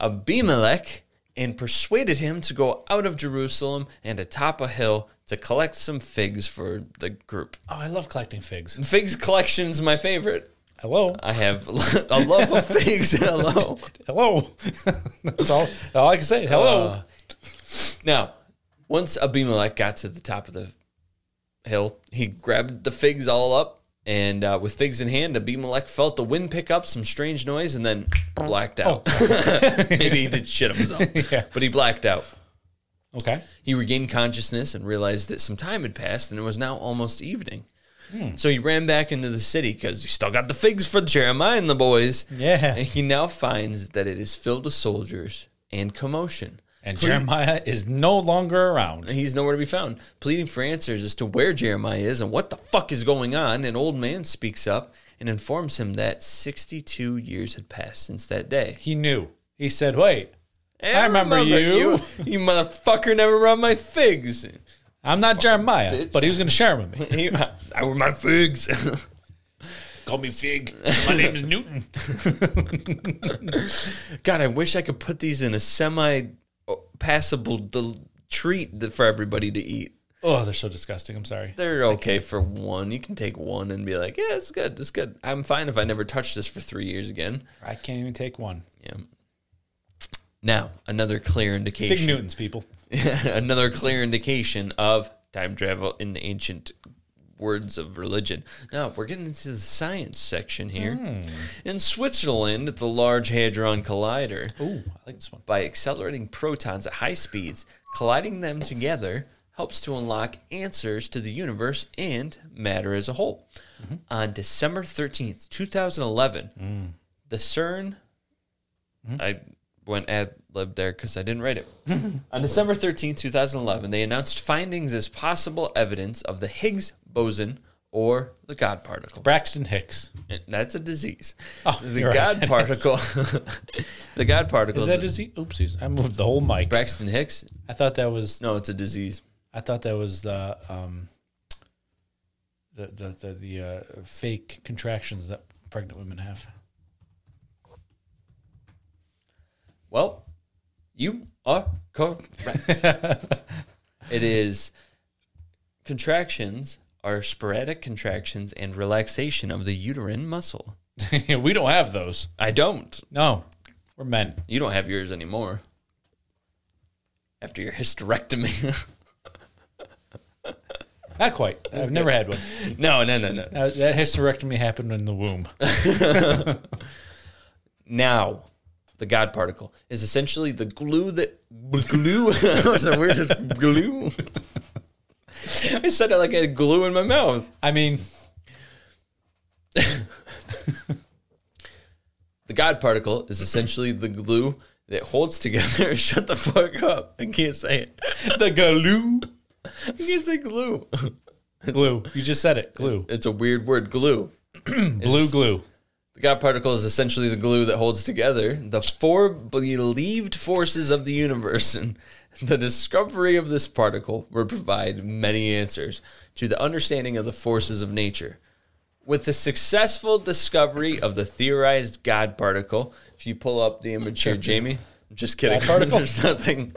Abimelech and persuaded him to go out of Jerusalem and atop a hill to collect some figs for the group. Oh, I love collecting figs. Figs collection's my favorite. Hello. I have a love of figs. Hello. Hello. That's all I can say. Hello. Now, once Abimelech got to the top of the hill, he grabbed the figs all up, and with figs in hand, Abimelech felt the wind pick up some strange noise and then blacked out. Oh. Maybe he did shit himself, but he blacked out. Okay. He regained consciousness and realized that some time had passed, and it was now almost evening. So he ran back into the city because he still got the figs for Jeremiah and the boys. Yeah. And he now finds that it is filled with soldiers and commotion. And Jeremiah is no longer around. He's nowhere to be found. Pleading for answers as to where Jeremiah is and what the fuck is going on, an old man speaks up and informs him that 62 years had passed since that day. He knew. He said, wait, I remember you. You motherfucker never rubbed my figs. I'm not Jeremiah, bitch. But he was going to share them with me. I were my figs. Call me Fig. My name is Newton. God, I wish I could put these in a semi-passable treat for everybody to eat. Oh, they're so disgusting. I'm sorry. They're okay for one. You can take one and be like, yeah, it's good. It's good. I'm fine if I never touch this for 3 years again. I can't even take one. Yeah. Now, another clear indication. Fig Newtons, people. Another clear indication of time travel in the ancient words of religion. Now, we're getting into the science section here. In Switzerland, at the Large Hadron Collider, I like this one. By accelerating protons at high speeds, colliding them together helps to unlock answers to the universe and matter as a whole. Mm-hmm. On December 13th, 2011, the CERN... Mm-hmm. I went ad lib there because I didn't write it. On December 13, 2011, they announced findings as possible evidence of the Higgs boson or the God particle. Braxton Hicks. That's a disease. Oh, the God particle. The God particle. Is that a disease? Oopsies. I moved the whole mic. Braxton Hicks? I thought that was... No, it's a disease. I thought that was the fake contractions that pregnant women have. Well, you are correct. It is contractions are sporadic contractions and relaxation of the uterine muscle. We don't have those. I don't. No, we're men. You don't have yours anymore. After your hysterectomy. Not quite. I've never had one. No. That hysterectomy happened in the womb. Now... The God particle is essentially the glue that... Glue? Is that weird? Just glue? I said it like I had glue in my mouth. I mean... The God particle is essentially the glue that holds together... Shut the fuck up. I can't say it. The glue I can't say glue. Glue. You just said it. Glue. It's a weird word. Glue. Blue glue. The God particle is essentially the glue that holds together the four believed forces of the universe. And the discovery of this particle would provide many answers to the understanding of the forces of nature. With the successful discovery of the theorized God particle, if you pull up the image here, Jamie, I'm just kidding. There's nothing.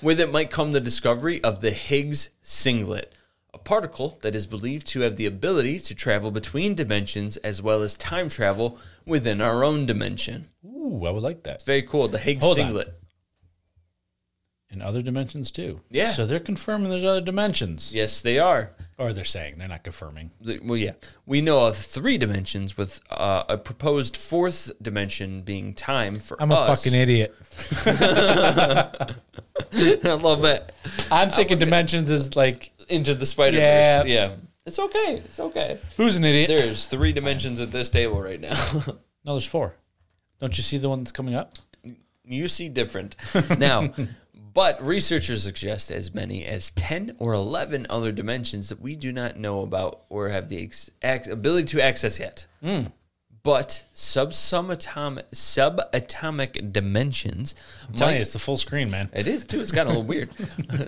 With it might come the discovery of the Higgs singlet, a particle that is believed to have the ability to travel between dimensions as well as time travel within our own dimension. Ooh, I would like that. It's very cool. The Higgs singlet. In other dimensions too. Yeah. So they're confirming there's other dimensions. Yes, they are. Or they're saying. They're not confirming. Well, yeah. We know of three dimensions with a proposed fourth dimension being time for us. I'm a fucking idiot. I love it. I'm thinking dimensions is like... Into the Spider-Verse. Yeah. It's okay. It's okay. Who's an idiot? There's three dimensions at this table right now. No, there's four. Don't you see the one that's coming up? You see different. Now... But researchers suggest as many as 10 or 11 other dimensions that we do not know about or have the ability to access yet. Mm. But subatomic dimensions... I'm telling you, it's the full screen, man. It is, too. It's got a little weird.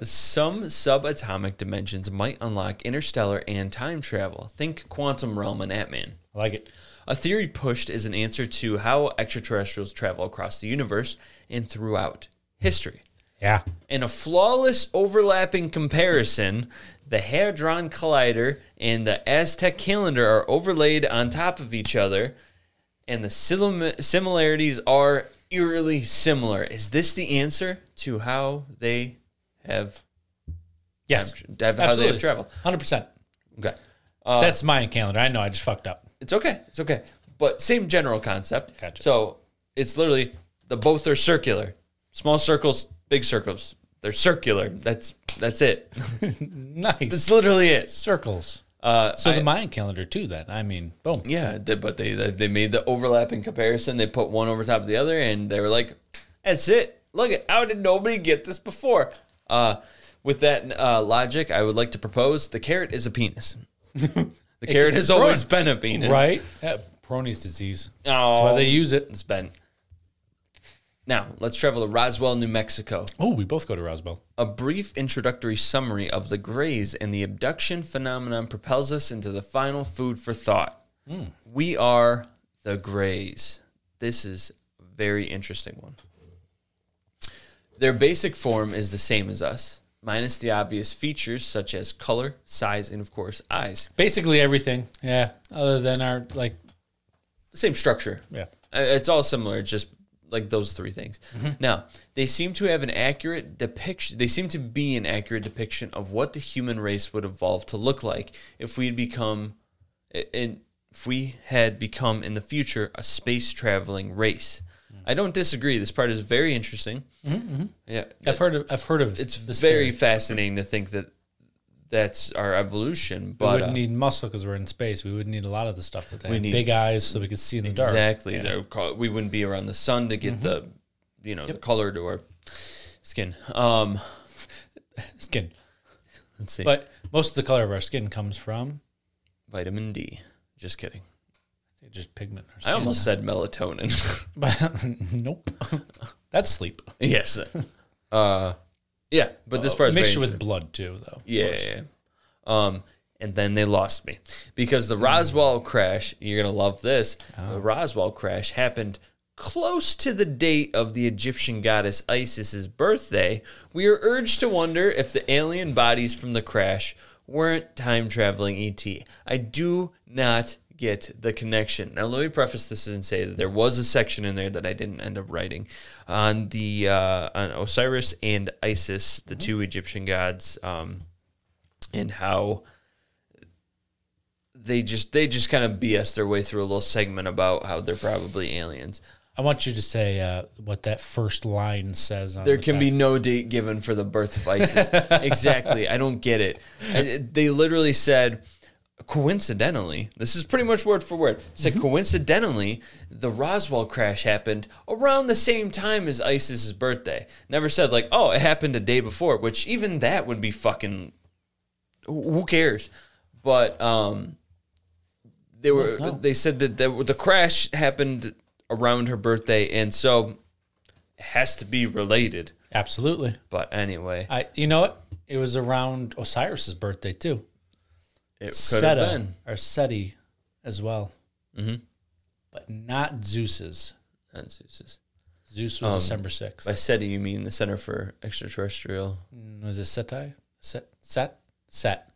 Some subatomic dimensions might unlock interstellar and time travel. Think quantum realm and Ant-Man. I like it. A theory pushed is an answer to how extraterrestrials travel across the universe and throughout history. Yeah. In a flawless overlapping comparison, the Hadron Collider and the Aztec calendar are overlaid on top of each other, and the similarities are eerily similar. Is this the answer to how they have, yes, how they have traveled? 100%. Okay. That's Mayan calendar. I know. I just fucked up. It's okay. It's okay. But same general concept. Gotcha. So it's literally both are circular. Small circles... Big circles. They're circular. That's it. Nice. That's literally it. Circles. So the Mayan calendar too. Then I mean, boom. Yeah, but they made the overlapping comparison. They put one over top of the other, and they were like, "That's it. Look at how did nobody get this before?" With that logic, I would like to propose the carrot is a penis. The carrot has always been a penis, right? Yeah, Peyronie's disease. Oh, that's why they use it. It's been. Now, let's travel to Roswell, New Mexico. Oh, we both go to Roswell. A brief introductory summary of the Greys and the abduction phenomenon propels us into the final food for thought. Mm. We are the Greys. This is a very interesting one. Their basic form is the same as us, minus the obvious features such as color, size, and, of course, eyes. Basically everything, yeah, other than our, like... Same structure. Yeah. It's all similar, it's just... Like those three things. Mm-hmm. Now, they seem to have an accurate depiction. They seem to be an accurate depiction of what the human race would evolve to look like if we had become in the future a space traveling race. Mm-hmm. I don't disagree. This part is very interesting. Mm-hmm. Yeah, I've heard of. It's very fascinating to think that that's our evolution. But we wouldn't need muscle because we're in space. We would need a lot of the stuff that they need big eyes so we could see in the dark. Exactly. Yeah. We wouldn't be around the sun to get mm-hmm. The color to our skin. Skin. Let's see. But most of the color of our skin comes from? Vitamin D. Just kidding. Just pigment. Or something. I almost said melatonin. Nope. That's sleep. Yes. Yeah, but this part is mixed with blood too, though. Yeah. And then they lost me because the Roswell crash. You're gonna love this. Oh. The Roswell crash happened close to the date of the Egyptian goddess Isis's birthday. We are urged to wonder if the alien bodies from the crash weren't time traveling ET. I do not get the connection. Now, let me preface this and say that there was a section in there that I didn't end up writing on the on Osiris and Isis, the two Egyptian gods, and how they just kind of BS their way through a little segment about how they're probably aliens. I want you to say what that first line says. There can be no date given for the birth of Isis. Exactly. I don't get it. They literally said. Coincidentally, this is pretty much word for word. It said, mm-hmm. Coincidentally, the Roswell crash happened around the same time as Isis's birthday. Never said, like, oh, it happened a day before, which even that would be fucking Who cares? But they were. No. They said that the crash happened around her birthday, and so it has to be related. Absolutely. But anyway, you know what? It was around Osiris's birthday too. It could have been SETI as well, but not Zeus's. Not Zeus's. Zeus was December 6th. By SETI, you mean the Center for Extraterrestrial? Was it SETI? Set.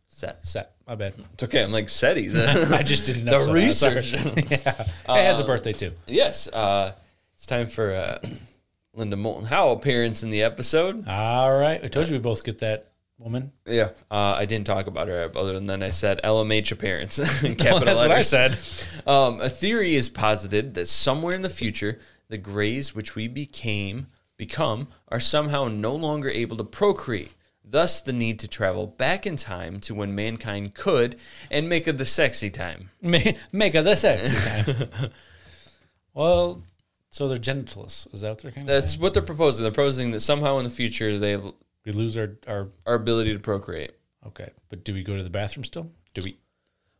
My bad. It's okay. I'm like SETI. I just didn't know. The research. Yeah. It has a birthday too. Yes. It's time for Linda Moulton Howe appearance in the episode. All right. I told you we both get that. Woman, yeah, I didn't talk about her other than I said LMH appearance in capital letters. That's what I said. A theory is posited that somewhere in the future, the Greys which we become are somehow no longer able to procreate. Thus, the need to travel back in time to when mankind could and make of the sexy time. Make of the sexy time. Well, so they're genitalist. Is that what they're kind of? That's saying? What they're proposing. They're proposing that somehow in the future we lose our ability to procreate. Okay. But do we go to the bathroom still? Do we?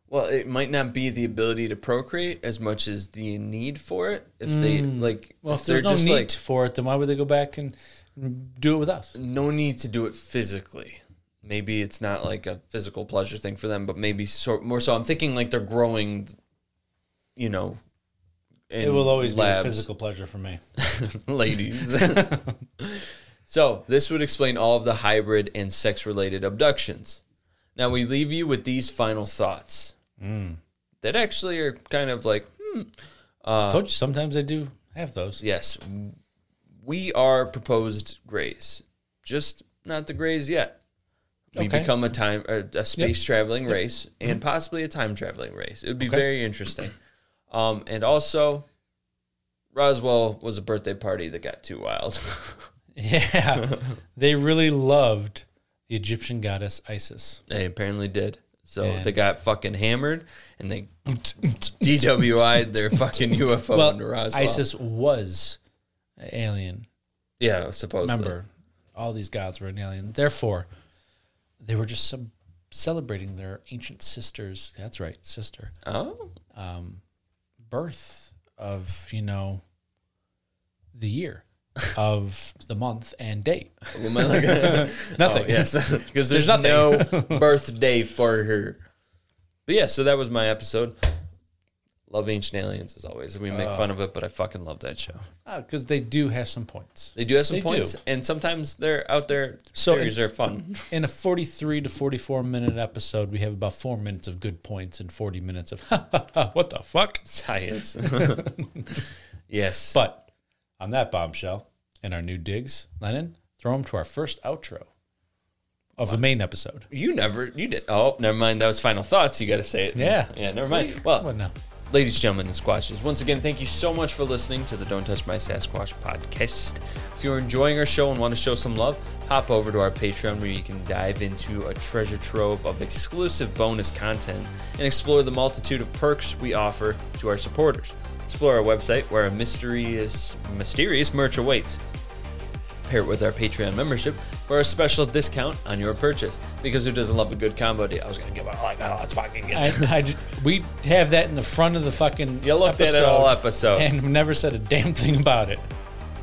Well, it might not be the ability to procreate as much as the need for it. If they like, well, if there's no need for it, then why would they go back and do it with us? No need to do it physically. Maybe it's not like a physical pleasure thing for them, but maybe more so. I'm thinking like they're growing, you know, in labs. It will always be a physical pleasure for me. Ladies. So, this would explain all of the hybrid and sex-related abductions. Now, we leave you with these final thoughts that actually are kind of like, I told you, sometimes they do have those. Yes. We are proposed Greys, just not the Greys yet. We become a space-traveling race and possibly a time-traveling race. It would be very interesting. And also, Roswell was a birthday party that got too wild. Yeah, they really loved the Egyptian goddess Isis. They apparently did. So they got fucking hammered, and they DWI'd their fucking UFO into Roswell. Isis was an alien. Yeah, supposedly. Remember, all these gods were an alien. Therefore, they were just celebrating their ancient sister's, that's right, sister. Oh. Birth of, the year. Of the month and date. Nothing. Yes. Because there's nothing. No birthday for her. But yeah, so that was my episode. Love Ancient Aliens as always. We make fun of it, but I fucking love that show. Because they do have some points. They do have some points. And sometimes they're out there. So theories are fun. In a 43 to 44 minute episode, we have about 4 minutes of good points and 40 minutes of, what the fuck? Science. Yes. But. On that bombshell and our new digs, Lennon, throw them to our first outro of the main episode. Never mind. That was final thoughts. You got to say it. Yeah, never mind. Well, no. Ladies, gentlemen, and squashes, once again, thank you so much for listening to the Don't Touch My Sasquatch podcast. If you're enjoying our show and want to show some love, hop over to our Patreon where you can dive into a treasure trove of exclusive bonus content and explore the multitude of perks we offer to our supporters. Explore our website where a mysterious merch awaits. Pair it with our Patreon membership for a special discount on your purchase. Because who doesn't love a good combo deal? I was going to give it let's fucking get it. We have that in the front of the fucking episode. You looked at it all episode. And never said a damn thing about it.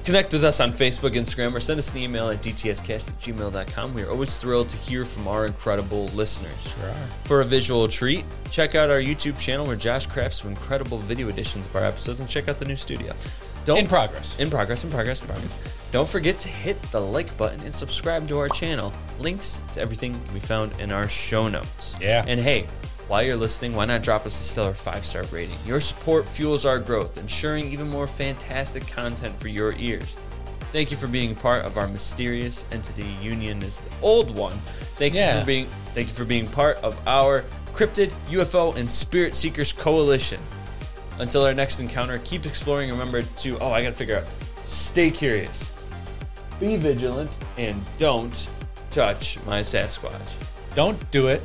Connect with us on Facebook, Instagram, or send us an email at dtscast@gmail.com. We are always thrilled to hear from our incredible listeners. Sure. For a visual treat, check out our YouTube channel where Josh crafts some incredible video editions of our episodes and check out the new studio. In progress. Don't forget to hit the like button and subscribe to our channel. Links to everything can be found in our show notes. Yeah. And hey, while you're listening, why not drop us a stellar 5-star rating? Your support fuels our growth, ensuring even more fantastic content for your ears. Thank you for being part of our mysterious entity union is the old one. Thank you for being part of our Cryptid, UFO, and Spirit Seekers Coalition. Until our next encounter, keep exploring. Remember to, I gotta figure out, stay curious, be vigilant, and don't touch my Sasquatch. Don't do it.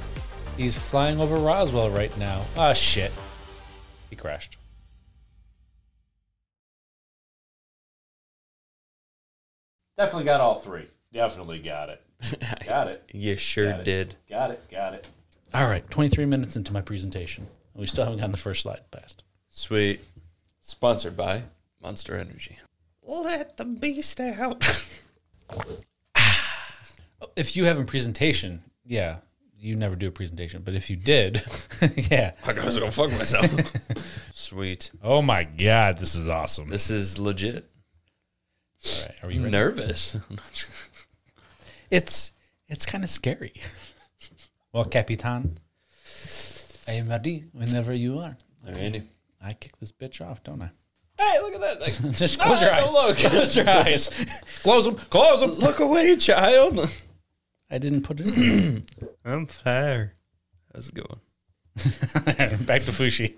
He's flying over Roswell right now. Ah, shit. He crashed. Definitely got all three. Definitely got it. Got it. You sure got it. Did. Got it. Got it. All right. 23 minutes into my presentation. We still haven't gotten the first slide past. Sweet. Sponsored by Monster Energy. Let the beast out. If you have a presentation, yeah. You never do a presentation, but if you did, yeah. I was going to fuck myself. Sweet. Oh, my God. This is awesome. This is legit. All right. Are you ready? Nervous. It's kind of scary. Well, Capitan, I am ready whenever you are. I'm ready. I kick this bitch off, don't I? Hey, look at that. Like, just close your eyes. Look. Close your eyes. Close them. Close them. Look away, child. I didn't put it in. I'm fire. How's it going? Back to Fuxi.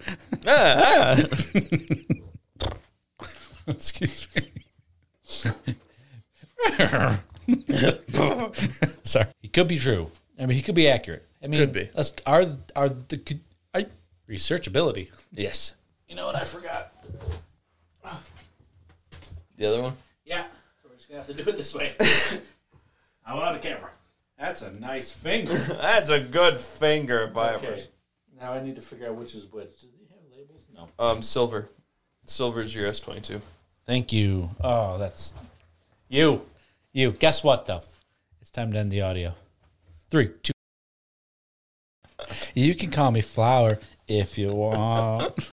Excuse me. Sorry. It could be true. I mean, he could be accurate. I mean, could be. Are researchability. Yes. You know what I forgot? The other one? Yeah. So we're just going to have to do it this way. I'm on the camera. That's a nice finger. That's a good finger, Vibers. Okay. Now I need to figure out which is which. Do they have labels? No. Silver. Silver's your S22. Thank you. Oh, that's... You. Guess what, though? It's time to end the audio. 3, 2... You can call me Flower if you want.